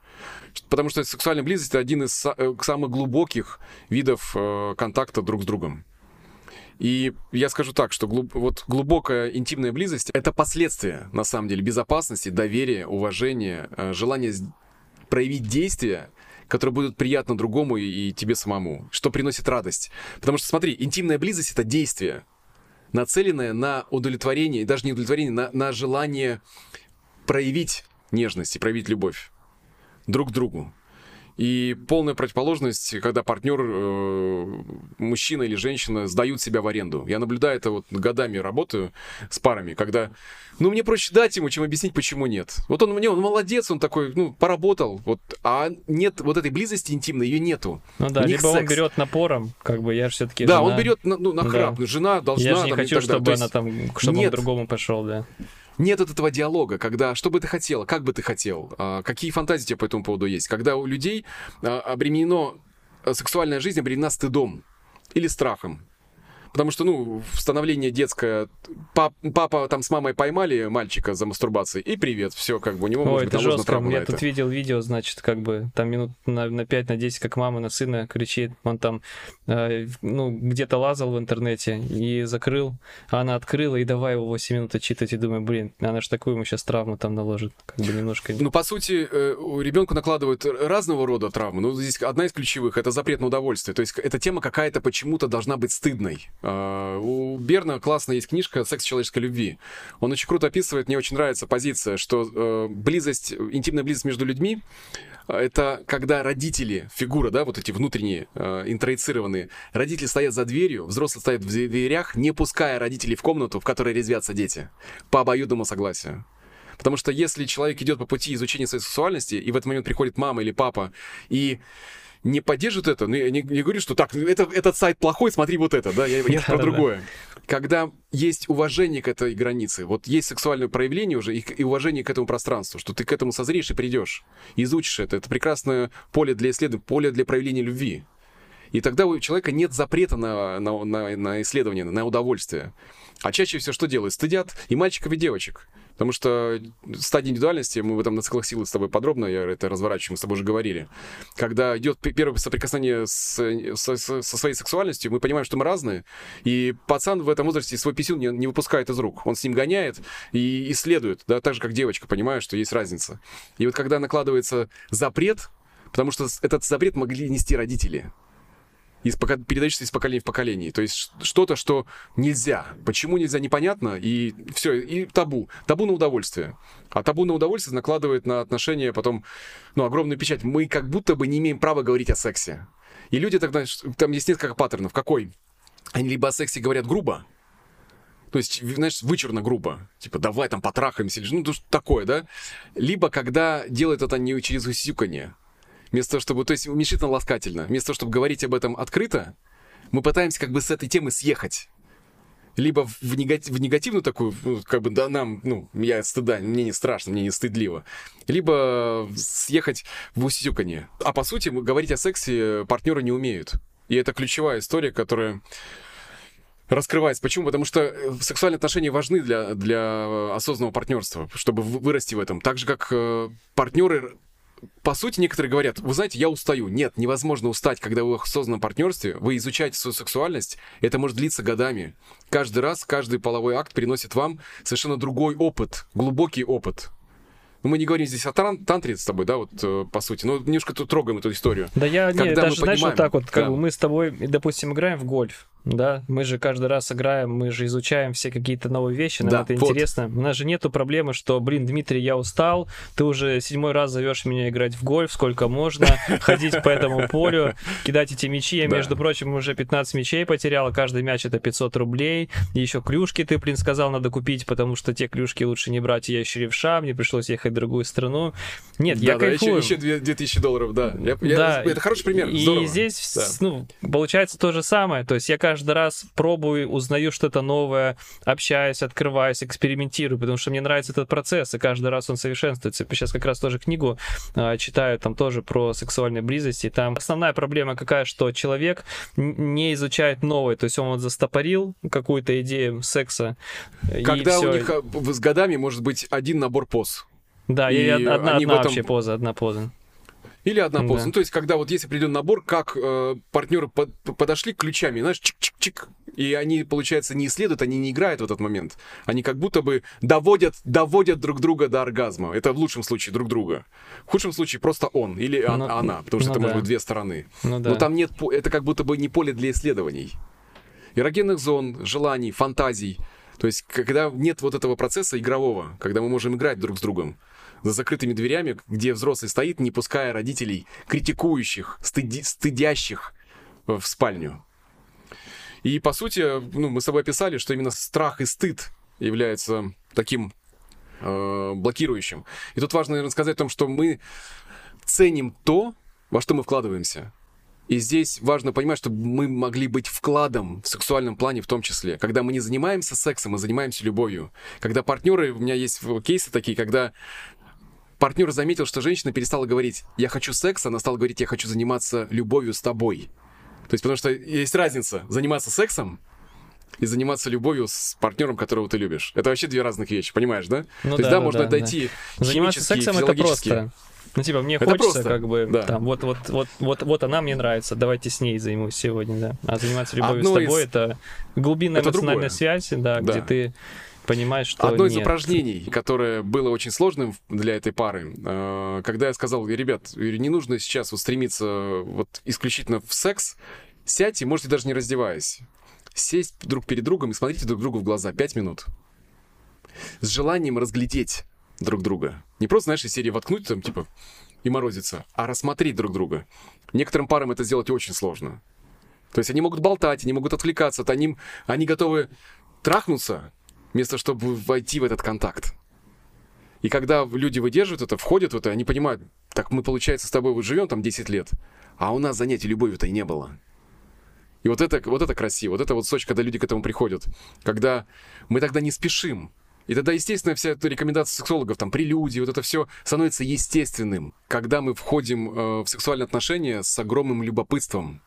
Потому что сексуальная близость — это один из самых глубоких видов контакта друг с другом. И я скажу так, что глуб... вот глубокая интимная близость — это последствия, на самом деле, безопасности, доверия, уважения, желания проявить действия, которые будут приятны другому и тебе самому, что приносит радость. Потому что, смотри, интимная близость — это действие, нацеленное на удовлетворение, и даже не удовлетворение, на, на желание проявить нежность и проявить любовь друг к другу. И полная противоположность, когда партнер, э, мужчина или женщина, сдают себя в аренду. Я наблюдаю это вот годами, работаю с парами, когда, ну, мне проще дать ему, чем объяснить, почему нет. Вот он мне, он молодец, он такой, ну, поработал, вот, а нет вот этой близости интимной, ее нету. Ну да, либо секс. Он берет напором, как бы, я же все-таки... Да, жена... он берет на, ну, на храп, да. Жена должна... Я же не там, хочу, чтобы она там, чтобы он другому пошел, да. Нет от этого диалога, когда, что бы ты хотела, как бы ты хотел, какие фантазии у тебя по этому поводу есть, когда у людей обременена сексуальная жизнь, обременена стыдом или страхом. Потому что, ну, становление детское, пап, папа там с мамой поймали мальчика за мастурбацией, и привет, все, как бы, у него, ой, может быть, наложена травма. Я тут видел видео, значит, как бы, там минут на, на пять, на десять, как мама на сына кричит, он там, э, ну, где-то лазал в интернете и закрыл, а она открыла, и давай его восемь минут отчитывать, и думаю, блин, она же такую ему сейчас травму там наложит, как бы, немножко. Ну, по сути, э, ребенку накладывают разного рода травмы, но здесь одна из ключевых — это запрет на удовольствие, то есть эта тема какая-то почему-то должна быть стыдной. Uh, у Берна классная есть книжка «Секс человеческой любви». Он очень круто описывает, мне очень нравится позиция, что uh, близость, интимная близость между людьми — это когда родители, фигура, да, вот эти внутренние, э, интроицированные, родители стоят за дверью, взрослые стоят в дверях, не пуская родителей в комнату, в которой резвятся дети, по обоюдному согласию. Потому что если человек идет по пути изучения своей сексуальности, и в этот момент приходит мама или папа и... не поддержит это, но я не, не говорю, что так, это, этот сайт плохой, смотри вот это, да, я, я про другое. Когда есть уважение к этой границе, вот есть сексуальное проявление уже и, и уважение к этому пространству, что ты к этому созреешь и придешь, изучишь это, это прекрасное поле для исследования, поле для проявления любви. И тогда у человека нет запрета на, на, на, на исследование, на удовольствие. А чаще всего что делают? Стыдят и мальчиков, и девочек. Потому что стадия индивидуальности, мы в этом на циклах силы с тобой подробно, я это разворачиваю, мы с тобой уже говорили. Когда идет первое соприкосновение с, со, со своей сексуальностью, мы понимаем, что мы разные. И пацан в этом возрасте свой писюн не, не выпускает из рук. Он с ним гоняет и исследует, да, так же, как девочка, понимая, что есть разница. И вот когда накладывается запрет, потому что этот запрет могли нести родители. Из, передающийся из поколения в поколение. То есть что-то, что нельзя. Почему нельзя, непонятно. И все, и табу. Табу на удовольствие. А табу на удовольствие накладывает на отношения потом, ну, огромную печать. Мы как будто бы не имеем права говорить о сексе. И люди тогда... Там есть несколько паттернов. Какой? Они либо о сексе говорят грубо, то есть, знаешь, вычурно грубо. Типа, давай там потрахаемся. Ну, такое, да? Либо когда делают это не через усюканье. Вместо того, чтобы... То есть уменьшительно ласкательно. Вместо того, чтобы говорить об этом открыто, мы пытаемся как бы с этой темы съехать. Либо в, негатив, в негативную такую, как бы, да, нам, ну, я стыда, мне не страшно, мне не стыдливо. Либо съехать в усюканье. А по сути, говорить о сексе партнеры не умеют. И это ключевая история, которая... раскрывается. Почему? Потому что сексуальные отношения важны для, для осознанного партнерства, чтобы вырасти в этом. Так же, как партнеры... По сути, некоторые говорят, вы знаете, я устаю. Нет, невозможно устать, когда вы в осознанном партнерстве, вы изучаете свою сексуальность, это может длиться годами. Каждый раз, каждый половой акт приносит вам совершенно другой опыт, глубокий опыт. Мы не говорим здесь о тан- тантре с тобой, да, вот, э, по сути. Но немножко тут трогаем эту историю. Да я не, даже, знаешь, вот так вот, как да. бы мы с тобой, допустим, играем в гольф, да, мы же каждый раз играем, мы же изучаем все какие-то новые вещи, нам да, это вот. Интересно. У нас же нету проблемы, что, блин, Дмитрий, я устал, ты уже седьмой раз зовешь меня играть в гольф, сколько можно, ходить по этому полю, кидать эти мячи. Я, между прочим, уже пятнадцать мячей потерял, каждый мяч это пятьсот рублей, и еще клюшки ты, блин, сказал, надо купить, потому что те клюшки лучше не брать, я еще левша, мне пришлось ехать в другую страну. Нет, да, я да, кайфую. Еще, еще две тысячи долларов, да. Я, да. Я, это хороший пример, и здорово. И здесь, да. ну, получается то же самое, то есть я каждый раз пробую, узнаю что-то новое, общаюсь, открываюсь, экспериментирую, потому что мне нравится этот процесс, и каждый раз он совершенствуется. Сейчас как раз тоже книгу э, читаю, там тоже про сексуальную близость, и там основная проблема какая, что человек не изучает новое, то есть он вот застопорил какую-то идею секса. Когда у них с годами может быть один набор поз. Да, и, и одна, одна, одна этом... вообще поза, одна поза. Или одна поза. Да. Ну, то есть, когда вот есть определенный набор, как э, партнеры под, подошли ключами, знаешь, чик-чик-чик, и они, получается, не исследуют, они не играют в этот момент. Они как будто бы доводят, доводят друг друга до оргазма. Это в лучшем случае друг друга. В худшем случае просто он или он, ну, она, потому что ну, это, да. может быть, две стороны. Ну, да. Но там нет, это как будто бы не поле для исследований. Эрогенных зон, желаний, фантазий. То есть, когда нет вот этого процесса игрового, когда мы можем играть друг с другом, за закрытыми дверями, где взрослый стоит, не пуская родителей, критикующих, стыди- стыдящих в спальню. И, по сути, ну, мы с собой описали, что именно страх и стыд являются таким э, блокирующим. И тут важно, наверное, сказать о том, что мы ценим то, во что мы вкладываемся. И здесь важно понимать, что мы могли быть вкладом в сексуальном плане в том числе. Когда мы не занимаемся сексом, мы занимаемся любовью. Когда партнеры... У меня есть кейсы такие, когда партнер заметил, что женщина перестала говорить «я хочу секса», она стала говорить «я хочу заниматься любовью с тобой». То есть, потому что есть разница заниматься сексом и заниматься любовью с партнером, которого ты любишь. Это вообще две разных вещи, понимаешь, да? Ну, то да, есть, да, да можно да, дойти да. Заниматься сексом — это просто... Ну, типа, мне это хочется, просто, как бы, да. там, вот, вот, вот, вот, вот она мне нравится, давайте с ней займусь сегодня, да. А заниматься любовью Одно с тобой из... — это глубинная это эмоциональная другое. связь, да, да, где ты понимаешь, что Одно нет. из упражнений, которое было очень сложным для этой пары, когда я сказал, ребят, не нужно сейчас вот стремиться вот исключительно в секс, сядьте, можете даже не раздеваясь, сесть друг перед другом и смотрите друг другу в глаза пять минут с желанием разглядеть друг друга. Не просто, знаешь, из серии воткнуть там, типа, и морозиться, а рассмотреть друг друга. Некоторым парам это сделать очень сложно. То есть они могут болтать, они могут отвлекаться, от они, они готовы трахнуться, вместо чтобы войти в этот контакт. И когда люди выдерживают это, входят в это, они понимают, так мы, получается, с тобой вот живем там десять лет, а у нас занятий любовью-то и не было. И вот это, вот это красиво, вот это вот сочка, когда люди к этому приходят, когда мы тогда не спешим. И тогда, естественно, вся эта рекомендация сексологов, там, прелюдии, вот это все становится естественным, когда мы входим э, в сексуальные отношения с огромным любопытством,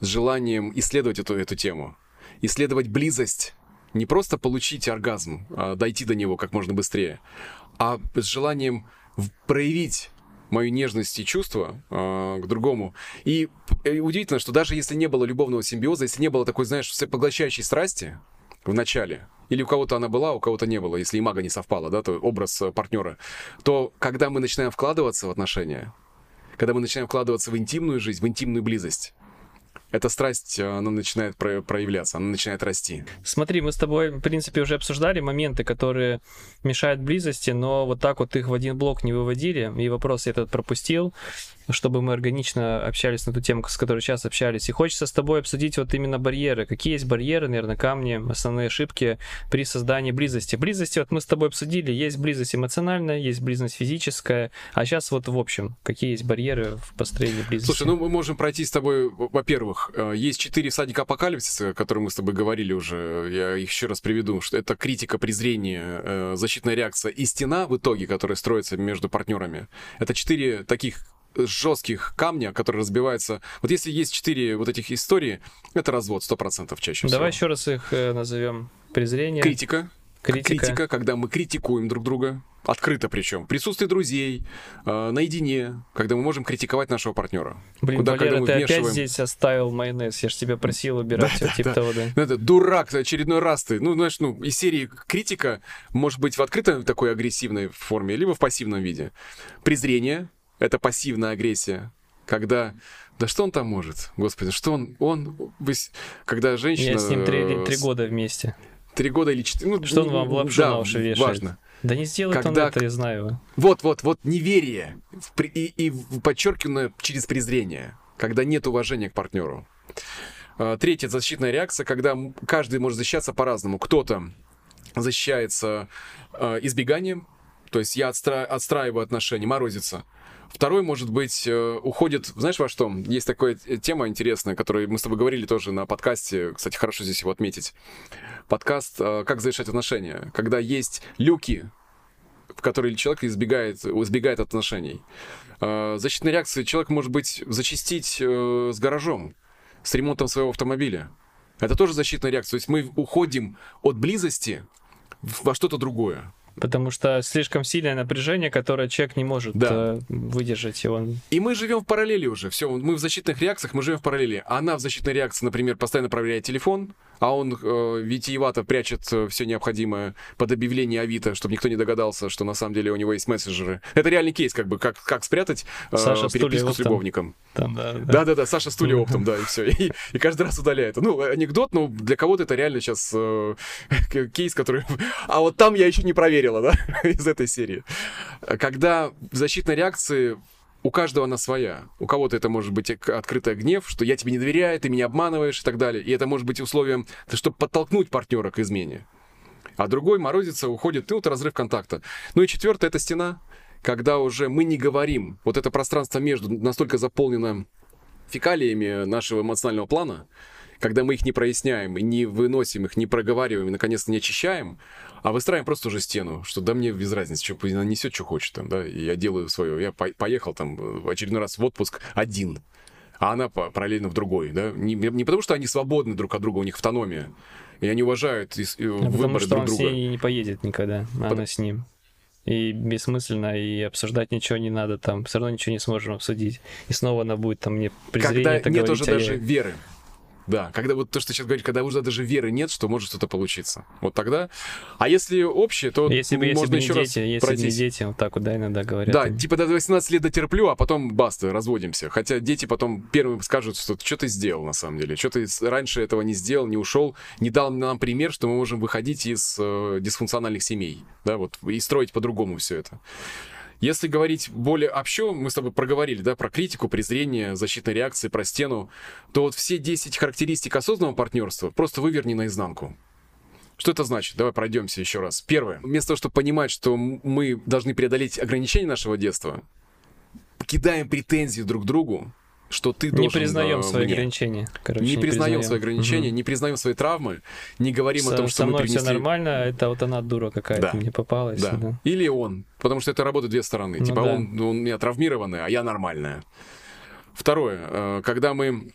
с желанием исследовать эту, эту тему, исследовать близость, не просто получить оргазм, а дойти до него как можно быстрее, а с желанием проявить мою нежность и чувства э, к другому. И, и удивительно, что даже если не было любовного симбиоза, если не было такой, знаешь, всепоглощающей страсти в начале, или у кого-то она была, у кого-то не было, если имаго не совпало, да, то образ партнера, то когда мы начинаем вкладываться в отношения, когда мы начинаем вкладываться в интимную жизнь, в интимную близость, эта страсть, она начинает проявляться, она начинает расти. Смотри, мы с тобой, в принципе, уже обсуждали моменты, которые мешают близости, но вот так вот их в один блок не выводили, и вопрос я этот пропустил, чтобы мы органично общались на ту тему, с которой сейчас общались. И хочется с тобой обсудить вот именно барьеры. Какие есть барьеры, наверное, камни, основные ошибки при создании близости? Близости вот мы с тобой обсудили. Есть близость эмоциональная, есть близость физическая. А сейчас вот в общем, какие есть барьеры в построении близости? Слушай, ну мы можем пройти с тобой, во-первых, есть четыре всадника апокалипсиса, о которых мы с тобой говорили уже. Я их еще раз приведу. Что это критика, презрение, защитная реакция и стена в итоге, которая строится между партнерами. Это четыре таких жестких камня, которые разбиваются. Вот если есть четыре вот этих истории, это развод сто процентов чаще всего. Давай еще раз их назовем. Презрение. Критика. Критика. Критика, когда мы критикуем друг друга. Открыто причем. В присутствии друзей, э, наедине, когда мы можем критиковать нашего партнера. Блин, куда, Валера, когда мы ты вмешиваем... опять здесь оставил майонез. Я же тебя просил убирать да, его, да, типа да. того, да. Ну, это дурак, очередной раз ты. Ну, знаешь, ну, из серии критика может быть в открытой такой агрессивной форме, либо в пассивном виде. Презрение. Это пассивная агрессия, когда... Да что он там может? Господи, что он... он... Когда женщина... Я с ним три, три года вместе. Три года или четыре... Ну, что он вам лапшу да, на уши вешает? Важно. Да не сделает когда... он это, я знаю его. Вот-вот-вот, неверие. И, и подчеркивано через презрение. Когда нет уважения к партнеру. Третья защитная реакция, когда каждый может защищаться по-разному. Кто-то защищается избеганием, то есть я отстра... отстраиваю отношения, морозится. Второй, может быть, уходит... Знаешь, во что? Есть такая тема интересная, которую мы с тобой говорили тоже на подкасте. Кстати, хорошо здесь его отметить. Подкаст «Как завершать отношения». Когда есть люки, в которые человек избегает, избегает отношений. Защитная реакция. Человек может быть зачастить с гаражом, с ремонтом своего автомобиля. Это тоже защитная реакция. То есть мы уходим от близости во что-то другое. Потому что слишком сильное напряжение, которое человек не может да. выдержать. И, он... и мы живем в параллели уже. Все, мы в защитных реакциях, мы живем в параллели. Она в защитной реакции, например, постоянно проверяет телефон, а он э, витиевато прячет все необходимое под объявление Авито, чтобы никто не догадался, что на самом деле у него есть мессенджеры. Это реальный кейс, как бы, как, как спрятать э, Саша переписку с любовником. Да-да-да, Саша стулья оптом, да, и все. И, и каждый раз удаляет. Ну, анекдот, но для кого-то это реально сейчас э, кейс, который... А вот там я еще не проверил. примерила, да, из этой серии. Когда защитные реакции... У каждого она своя. У кого-то это может быть открытый гнев, что я тебе не доверяю, ты меня обманываешь и так далее. И это может быть условием, чтобы подтолкнуть партнера к измене. А другой морозится, уходит, и вот разрыв контакта. Ну и четвертое — это стена, когда уже мы не говорим. Вот это пространство между настолько заполнено фекалиями нашего эмоционального плана, когда мы их не проясняем, не выносим их, не проговариваем, наконец-то не очищаем, а выстраиваем просто уже стену, что да мне без разницы, что она несет, что хочет, там, да, я делаю свое, я по- поехал там в очередной раз в отпуск один, а она параллельно в другой, да, не, не потому что они свободны друг от друга, у них автономия, и они уважают и, и выборы друг друга. Потому что он с ней не поедет никогда, а Под... она с ним. И бессмысленно, и обсуждать ничего не надо, там, все равно ничего не сможем обсудить, и снова она будет там мне презрение. Когда нет уже даже веры. Да, когда вот то, что сейчас говоришь, когда уже даже веры нет, что может что-то получиться. Вот тогда. А если общее, то если бы, можно если еще раз дети, если бы не дети, вот так вот, да, иногда говорят. Да, им. Типа до восемнадцати лет дотерплю, а потом баста, разводимся. Хотя дети потом первым скажут, что что ты сделал на самом деле, что ты раньше этого не сделал, не ушел, не дал нам пример, что мы можем выходить из э, дисфункциональных семей, да, вот, и строить по-другому все это. Если говорить более общо, мы с тобой проговорили, да, про критику, презрение, защитные реакции, про стену, то вот все десять характеристик осознанного партнерства просто выверни наизнанку. Что это значит? Давай пройдемся еще раз. Первое. Вместо того, чтобы понимать, что мы должны преодолеть ограничения нашего детства, кидаем претензии друг к другу, что ты должен... Не признаем свои мне. ограничения. Короче, не, не признаем свои ограничения, угу. не признаем свои травмы, не говорим со, о том, что мы принесли... Со мной все нормально, это вот она дура какая-то, да. мне попалась. Да. Да. Или он, потому что это работа две стороны. Ну, типа да. он, он у меня травмированный, а я нормальная. Второе, когда мы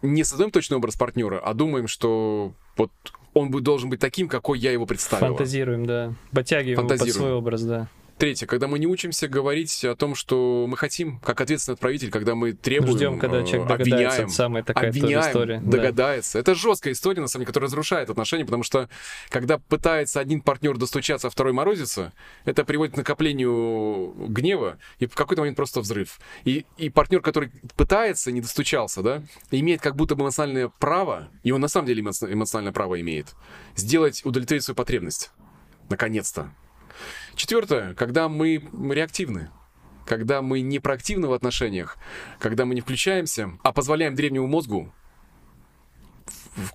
не создаем точный образ партнера, а думаем, что вот он должен быть таким, какой я его представила. Фантазируем, да. Подтягиваем Фантазируем. под свой образ, да. Третье, когда мы не учимся говорить о том, что мы хотим, как ответственный отправитель, когда мы требуем, ждем, когда человек обвиняем, самая такая обвиняем, тоже история, догадается. Да. Это жесткая история, на самом деле, которая разрушает отношения, потому что, когда пытается один партнер достучаться, а второй морозится, это приводит к накоплению гнева и в какой-то момент просто взрыв. И, и партнер, который пытается, не достучался, да, имеет как будто бы эмоциональное право, и он на самом деле эмоциональное право имеет, сделать, удовлетворить свою потребность. Наконец-то. Четвертое, когда мы реактивны, когда мы не проактивны в отношениях, когда мы не включаемся, а позволяем древнему мозгу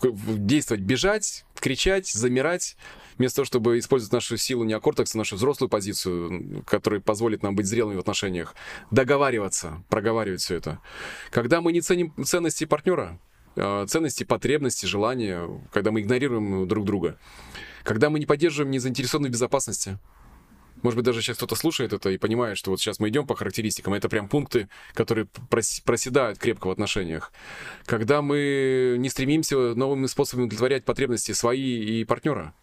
действовать, бежать, кричать, замирать, вместо того, чтобы использовать нашу силу неокортекса, нашу взрослую позицию, которая позволит нам быть зрелыми в отношениях, договариваться, проговаривать все это. Когда мы не ценим ценности партнера, ценности, потребности, желания, когда мы игнорируем друг друга, когда мы не поддерживаем незаинтересованной безопасности. Может быть, даже сейчас кто-то слушает это и понимает, что вот сейчас мы идем по характеристикам. Это прям пункты, которые проседают крепко в отношениях. Когда мы не стремимся новыми способами удовлетворять потребности свои и партнера.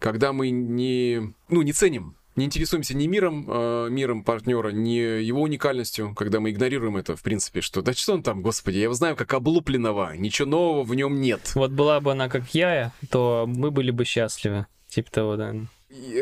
Когда мы не, ну, не ценим, не интересуемся ни миром, э, миром партнера, ни его уникальностью, когда мы игнорируем это, в принципе, что да что он там, господи, я его знаю как облупленного, ничего нового в нем нет. Вот была бы она как я, то мы были бы счастливы, типа того, да.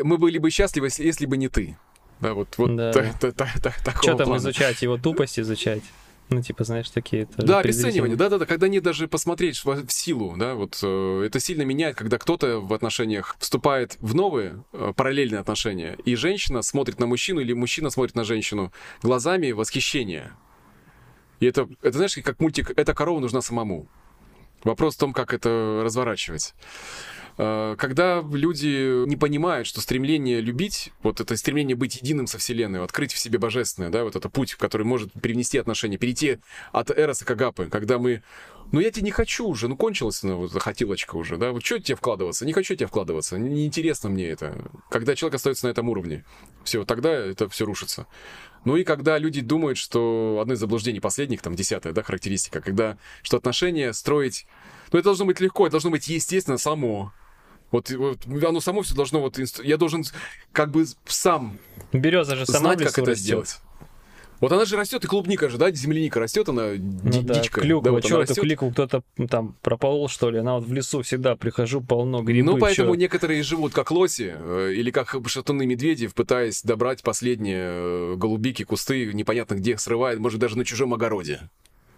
Мы были бы счастливы, если, если бы не ты. Да, вот, вот да. Та, та, та, та, такого Что там плана. Изучать, его тупость изучать? Ну, типа, знаешь, такие... Да, обесценивание, да-да-да, когда не даже посмотреть в силу, да, вот э, это сильно меняет, когда кто-то в отношениях вступает в новые э, параллельные отношения, и женщина смотрит на мужчину или мужчина смотрит на женщину глазами восхищения. И это, это знаешь, как мультик «Эта корова нужна самому». Вопрос в том, как это разворачивать. Когда люди не понимают, что стремление любить, вот это стремление быть единым со Вселенной, открыть в себе божественное, да, вот это путь, который может привнести отношения, перейти от эроса к агапе, когда мы, ну я тебя не хочу уже, ну кончилась ну, вот, хотелочка уже, да, вот что тебе вкладываться, не хочу тебе вкладываться, неинтересно мне это. Когда человек остается на этом уровне, все, тогда это все рушится. Ну и когда люди думают, что одно из заблуждений последних, там, десятая, да, характеристика, когда, что отношения строить, ну это должно быть легко, это должно быть естественно само. Вот, вот оно само все должно, вот я должен как бы сам Береза же сама знать, как это растет. Сделать. Вот она же растет, и клубника же, да, земляника растет, она ну, да, дичка. Клюква, да, вот что эту клюкву кто-то там прополол, что ли? Она вот в лесу всегда, прихожу, полно грибы. Ну, поэтому чё? Некоторые живут как лоси, или как шатуны медведев, пытаясь добрать последние голубики, кусты, непонятно где их срывают, может, даже на чужом огороде.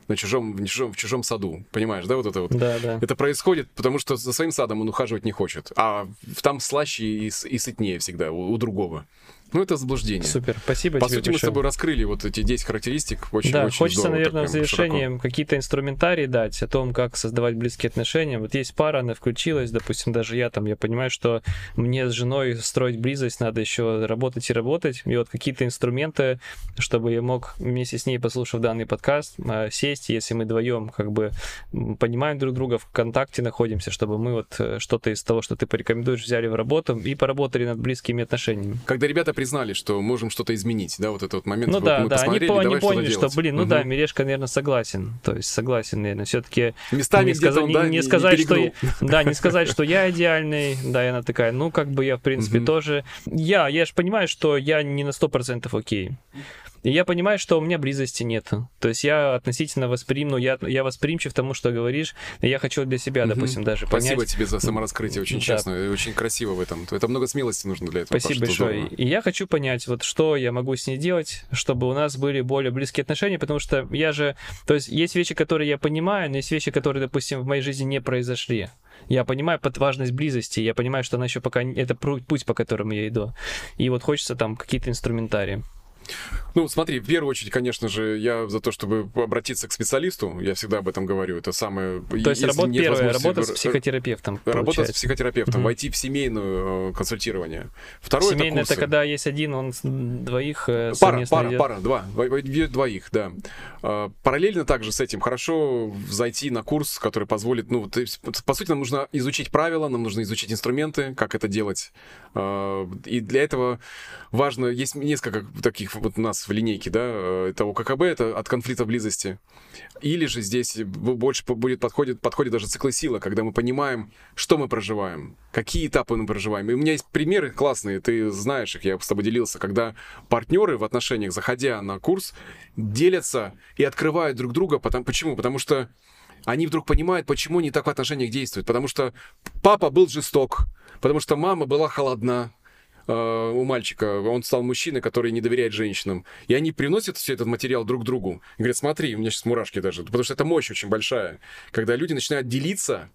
на чужом, в, чужом, в чужом саду. Понимаешь, да, вот это вот? Да, да. Это происходит, потому что за своим садом он ухаживать не хочет. А там слаще и, и сытнее всегда у, у другого. Ну, это заблуждение. Супер, спасибо. По сути, большое. Мы с тобой раскрыли вот эти десять характеристик. Очень, да, очень хочется, здорово, наверное, в завершении какие-то инструментарии дать о том, как создавать близкие отношения. Вот есть пара, она включилась, допустим, даже я там, я понимаю, что мне с женой строить близость надо еще работать и работать. И вот какие-то инструменты, чтобы я мог вместе с ней, послушав данный подкаст, сесть, если мы вдвоем как бы понимаем друг друга, в контакте находимся, чтобы мы вот что-то из того, что ты порекомендуешь, взяли в работу и поработали над близкими отношениями. Когда ребята признали, что можем что-то изменить, да, вот этот вот момент. Ну вот да, мы да, посмотрели, они, они поняли, что, блин, ну угу. да, Мелешко, наверное, согласен, то есть согласен, наверное, все-таки местами не, сказ... он, не, да, не сказать, не что, да, не сказать, что я идеальный, да, и она такая, ну как бы я в принципе угу. тоже, я, я же понимаю, что я не на сто процентов окей. И я понимаю, что у меня близости нет. То есть я относительно восприм, ну, я, я восприимчив тому, что говоришь, и я хочу для себя, угу. допустим, даже понять. Спасибо тебе за самораскрытие, очень да. честно и очень красиво в этом. Это много смелости нужно для этого. Спасибо большое. Здорово. И я хочу понять, вот что я могу с ней делать, чтобы у нас были более близкие отношения, потому что я же... То есть есть вещи, которые я понимаю, но есть вещи, которые, допустим, в моей жизни не произошли. Я понимаю важность близости, я понимаю, что она еще пока... Это путь, по которому я иду. И вот хочется там какие-то инструментарии. Ну, смотри, в первую очередь, конечно же, я за то, чтобы обратиться к специалисту, я всегда об этом говорю, это самое... То есть работа первая, работа с психотерапевтом, Работа получается. с психотерапевтом, mm-hmm. войти в семейное консультирование. Второе — это курсы. Семейное — это когда есть один, он двоих пара, совместно пара, идет. Пара, два, двоих, да. Параллельно также с этим хорошо зайти на курс, который позволит, ну, по сути, нам нужно изучить правила, нам нужно изучить инструменты, как это делать. И для этого важно, есть несколько таких вот у нас в линейке, да, это ОККБ, это от конфликта близости. Или же здесь больше будет подходит, подходит даже циклы силы, когда мы понимаем, что мы проживаем, какие этапы мы проживаем. И у меня есть примеры классные, ты знаешь их, я с тобой делился, когда партнеры в отношениях, заходя на курс, делятся и открывают друг друга. Потому, почему? Потому что они вдруг понимают, почему они так в отношениях действуют. Потому что папа был жесток, потому что мама была холодна. У мальчика, он стал мужчиной, который не доверяет женщинам. И они приносят все этот материал друг другу. И говорят, смотри, у меня сейчас мурашки даже. Потому что это мощь очень большая. Когда люди начинают делиться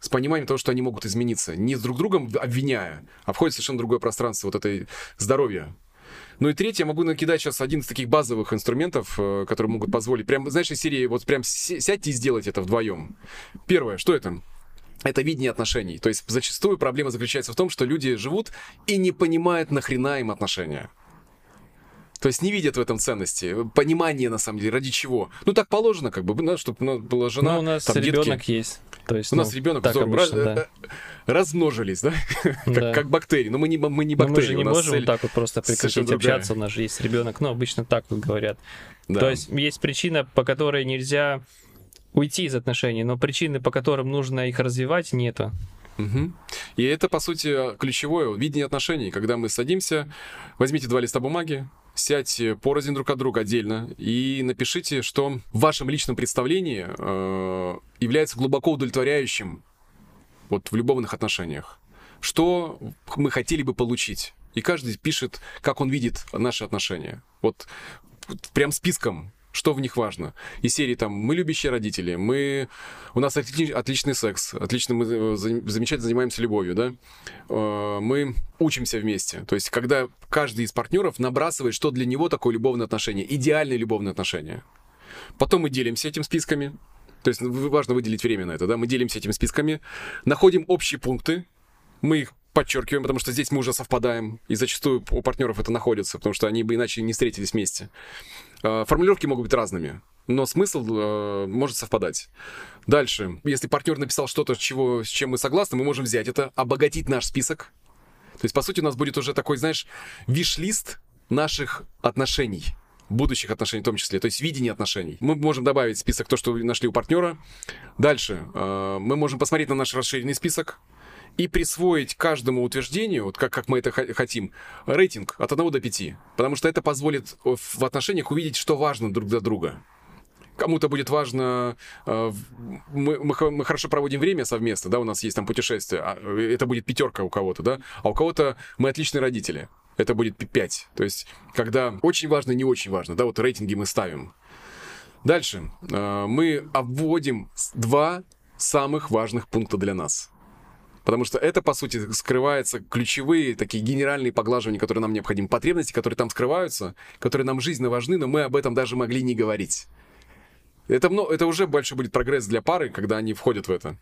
с пониманием того, что они могут измениться. Не с друг другом обвиняя, а входит в совершенно другое пространство вот этой здоровья. Ну и третье, я могу накидать сейчас один из таких базовых инструментов, которые могут позволить. Прям, знаешь, из серии, вот прям сядьте и сделайте это вдвоем. Первое, что это? Это видение отношений. То есть зачастую проблема заключается в том, что люди живут и не понимают, нахрена им отношения. То есть не видят в этом ценности. Понимание, на самом деле, ради чего. Ну, так положено, как бы, да, чтобы ну, была жена, ну, у нас там ребенок детки. Есть. То есть, у ну, нас ребенок здорово. Раз, да. Размножились, да? как, да? как бактерии. Но мы не, мы не бактерии. Но мы же не можем цель... вот так вот просто прекратить общаться. У нас же есть ребенок. Ну, обычно так вот говорят. Да. То есть есть причина, по которой нельзя... уйти из отношений, но причины, по которым нужно их развивать, нету. Угу. И это, по сути, ключевое видение отношений. Когда мы садимся, возьмите два листа бумаги, сядьте порознь друг от друга отдельно и напишите, что в вашем личном представлении э, является глубоко удовлетворяющим вот, в любовных отношениях. Что мы хотели бы получить. И каждый пишет, как он видит наши отношения. Вот, вот прям списком. Что в них важно? Из серии там мы любящие родители, мы у нас отлич... отличный секс, отлично мы замечательно занимаемся любовью, да? Мы учимся вместе. То есть когда каждый из партнеров набрасывает, что для него такое любовное отношение, идеальное любовное отношение. Потом мы делимся этим списками. То есть важно выделить время на это, да? Мы делимся этим списками, находим общие пункты, мы их подчеркиваем, потому что здесь мы уже совпадаем, и зачастую у партнеров это находится, потому что они бы иначе не встретились вместе. Формулировки могут быть разными, но смысл э, может совпадать. Дальше, если партнер написал что-то, чего, с чем мы согласны, мы можем взять это, обогатить наш список. То есть, по сути, у нас будет уже такой, знаешь, виш-лист наших отношений, будущих отношений в том числе, то есть видение отношений. Мы можем добавить в список то, что нашли у партнера. Дальше, э, мы можем посмотреть на наш расширенный список и присвоить каждому утверждению, вот как, как мы это хотим, рейтинг от одного до пяти. Потому что это позволит в отношениях увидеть, что важно друг для друга. Кому-то будет важно... Мы, мы, мы хорошо проводим время совместно, да, у нас есть там путешествия, это будет пятерка у кого-то, да, а у кого-то мы отличные родители, это будет пять. То есть, когда очень важно и не очень важно, да, вот рейтинги мы ставим. Дальше. Мы обводим два самых важных пункта для нас. Потому что это, по сути, скрываются ключевые, такие генеральные поглаживания, которые нам необходимы, потребности, которые там скрываются, которые нам жизненно важны, но мы об этом даже могли не говорить. Это, это уже больше будет прогресс для пары, когда они входят в это.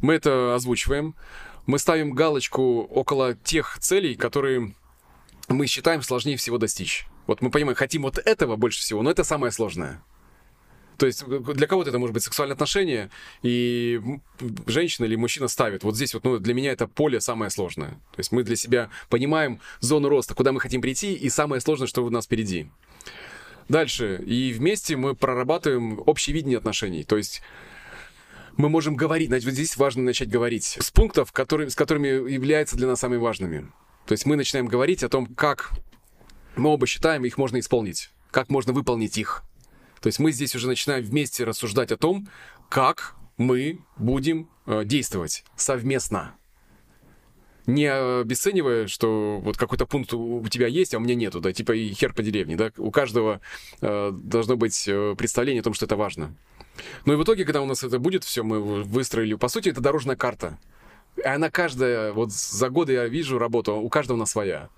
Мы это озвучиваем. Мы ставим галочку около тех целей, которые мы считаем сложнее всего достичь. Вот мы понимаем, хотим вот этого больше всего, но это самое сложное. То есть для кого-то это может быть сексуальные отношения, и женщина или мужчина ставит. Вот здесь вот, ну, для меня это поле самое сложное. То есть мы для себя понимаем зону роста, куда мы хотим прийти, и самое сложное, что у нас впереди. Дальше. И вместе мы прорабатываем общее видение отношений. То есть мы можем говорить, значит, вот здесь важно начать говорить с пунктов, которые, с которыми являются для нас самыми важными. То есть мы начинаем говорить о том, как мы оба считаем, их можно исполнить, как можно выполнить их. То есть мы здесь уже начинаем вместе рассуждать о том, как мы будем действовать совместно. Не обесценивая, что вот какой-то пункт у тебя есть, а у меня нету, да, типа и хер по деревне, да. У каждого э, должно быть представление о том, что это важно. Ну и в итоге, когда у нас это будет все, мы выстроили, по сути, это дорожная карта. И она каждая, вот за годы я вижу работу, у каждого она своя.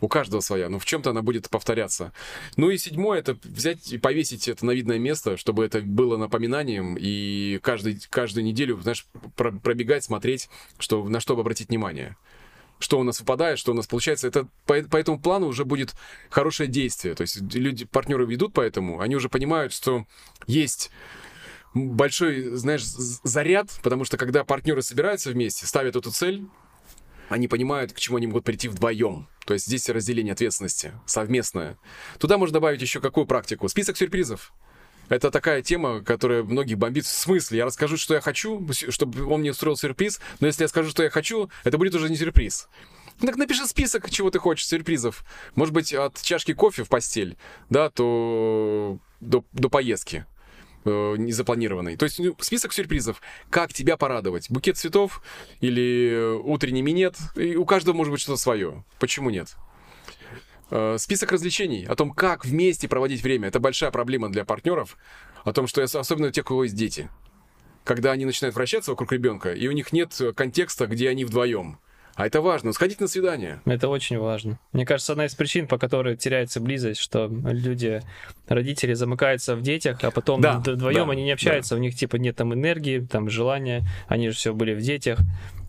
У каждого своя, но в чем-то она будет повторяться. Ну и седьмое, это взять и повесить это на видное место, чтобы это было напоминанием, и каждый, каждую неделю, знаешь, пробегать, смотреть, что, на что обратить внимание. Что у нас выпадает, что у нас получается. Это, по, по этому плану уже будет хорошее действие. То есть люди, партнеры ведут по этому, они уже понимают, что есть большой, знаешь, заряд, потому что когда партнеры собираются вместе, ставят эту цель, они понимают, к чему они могут прийти вдвоем. То есть здесь разделение ответственности совместное. Туда можно добавить еще какую практику? Список сюрпризов. Это такая тема, которая многих бомбит. В смысле, я расскажу, что я хочу, чтобы он мне устроил сюрприз, но если я скажу, что я хочу, это будет уже не сюрприз. Так напиши список, чего ты хочешь, сюрпризов. Может быть, от чашки кофе в постель, да, то до, до поездки незапланированный. То есть список сюрпризов. Как тебя порадовать? Букет цветов или утренний минет? И у каждого может быть что-то свое. Почему нет? Список развлечений. О том, как вместе проводить время. Это большая проблема для партнеров. О том, что особенно у тех, у кого есть дети. Когда они начинают вращаться вокруг ребенка, и у них нет контекста, где они вдвоем. А это важно. Сходить на свидание. Это очень важно. Мне кажется, одна из причин, по которой теряется близость, что люди, родители замыкаются в детях, а потом да, вдвоем да, они не общаются, да. У них типа нет там энергии, там желания, они же все были в детях.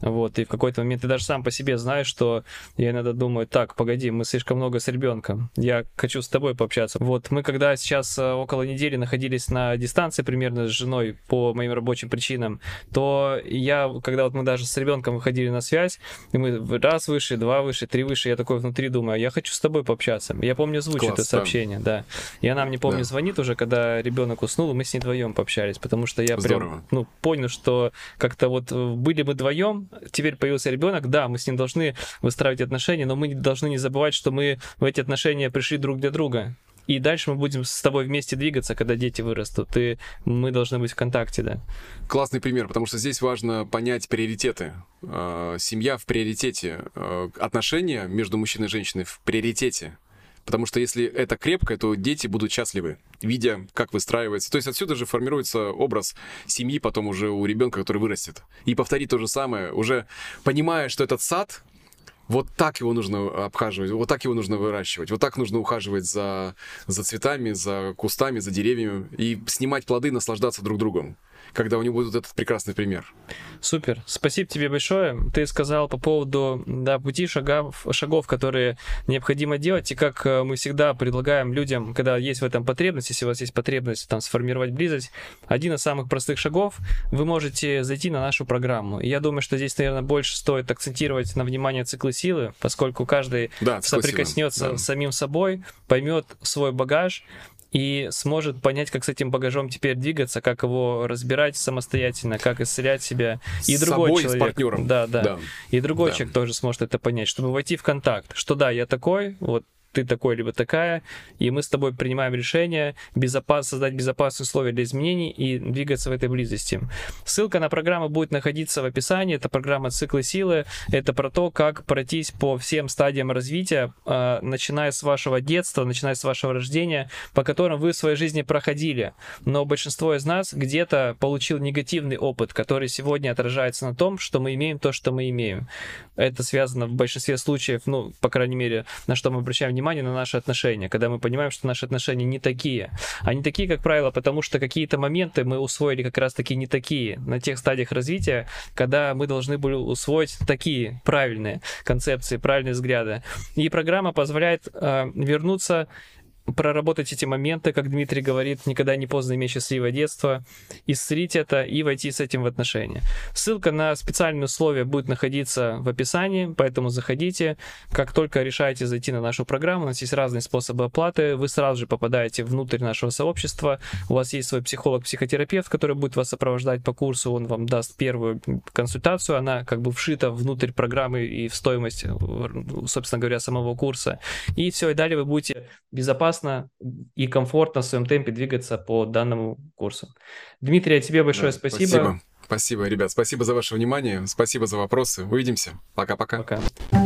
Вот, и в какой-то момент ты даже сам по себе знаешь, что я иногда думаю, так, погоди, мы слишком много с ребенком, я хочу с тобой пообщаться. Вот, мы когда сейчас около недели находились на дистанции примерно с женой по моим рабочим причинам, то я, когда вот мы даже с ребенком выходили на связь, и мы раз выше, два выше, три выше, я такой внутри думаю, я хочу с тобой пообщаться. Я помню, звучит это сообщение, да. И она мне, помню, да. звонит уже, когда ребенок уснул, и мы с ней вдвоем пообщались, потому что я Здорово. прям ну, понял, что как-то вот были мы вдвоем, теперь появился ребенок, да, мы с ним должны выстраивать отношения, но мы должны не забывать, что мы в эти отношения пришли друг для друга. И дальше мы будем с тобой вместе двигаться, когда дети вырастут, и мы должны быть в контакте, да. Классный пример, потому что здесь важно понять приоритеты. Семья в приоритете, отношения между мужчиной и женщиной в приоритете. Потому что если это крепко, то дети будут счастливы, видя, как выстраивается. То есть отсюда же формируется образ семьи потом уже у ребенка, который вырастет. И повторить то же самое, уже понимая, что этот сад, вот так его нужно обхаживать, вот так его нужно выращивать, вот так нужно ухаживать за, за цветами, за кустами, за деревьями и снимать плоды, наслаждаться друг другом, когда у него будет этот прекрасный пример. Супер. Спасибо тебе большое. Ты сказал по поводу да, пути, шагов, шагов, которые необходимо делать. И как мы всегда предлагаем людям, когда есть в этом потребность, если у вас есть потребность там, сформировать близость, один из самых простых шагов, вы можете зайти на нашу программу. И я думаю, что здесь, наверное, больше стоит акцентировать на внимание циклы силы, поскольку каждый да, соприкоснется да. с самим собой, поймет свой багаж, и сможет понять, как с этим багажом теперь двигаться, как его разбирать самостоятельно, как исцелять себя. И с другой собой, человек, с партнером. Да, да. да. И другой да. человек тоже сможет это понять, чтобы войти в контакт, что да, я такой, вот ты такой, либо такая, и мы с тобой принимаем решение безопас, создать безопасные условия для изменений и двигаться в этой близости. Ссылка на программу будет находиться в описании. Это программа «Циклы силы». Это про то, как пройтись по всем стадиям развития, э, начиная с вашего детства, начиная с вашего рождения, по которым вы в своей жизни проходили. Но большинство из нас где-то получил негативный опыт, который сегодня отражается на том, что мы имеем то, что мы имеем. Это связано в большинстве случаев, ну, по крайней мере, на что мы обращаем внимание, на наши отношения, когда мы понимаем, что наши отношения не такие. Они такие, как правило, потому что какие-то моменты мы усвоили как раз-таки не такие, на тех стадиях развития, когда мы должны были усвоить такие правильные концепции, правильные взгляды. И программа позволяет э, вернуться, проработать эти моменты, как Дмитрий говорит, никогда не поздно иметь счастливое детство, исцелить это и войти с этим в отношения. Ссылка на специальные условия будет находиться в описании, поэтому заходите. Как только решаете зайти на нашу программу, у нас есть разные способы оплаты, вы сразу же попадаете внутрь нашего сообщества, у вас есть свой психолог-психотерапевт, который будет вас сопровождать по курсу, он вам даст первую консультацию, она как бы вшита внутрь программы и в стоимость, собственно говоря, самого курса. И все, и далее вы будете безопасно и комфортно в своем темпе двигаться по данному курсу. Дмитрий, тебе большое да, спасибо. Спасибо. Спасибо, ребят. Спасибо за ваше внимание. Спасибо за вопросы. Увидимся. Пока-пока. Пока. -пока. Пока.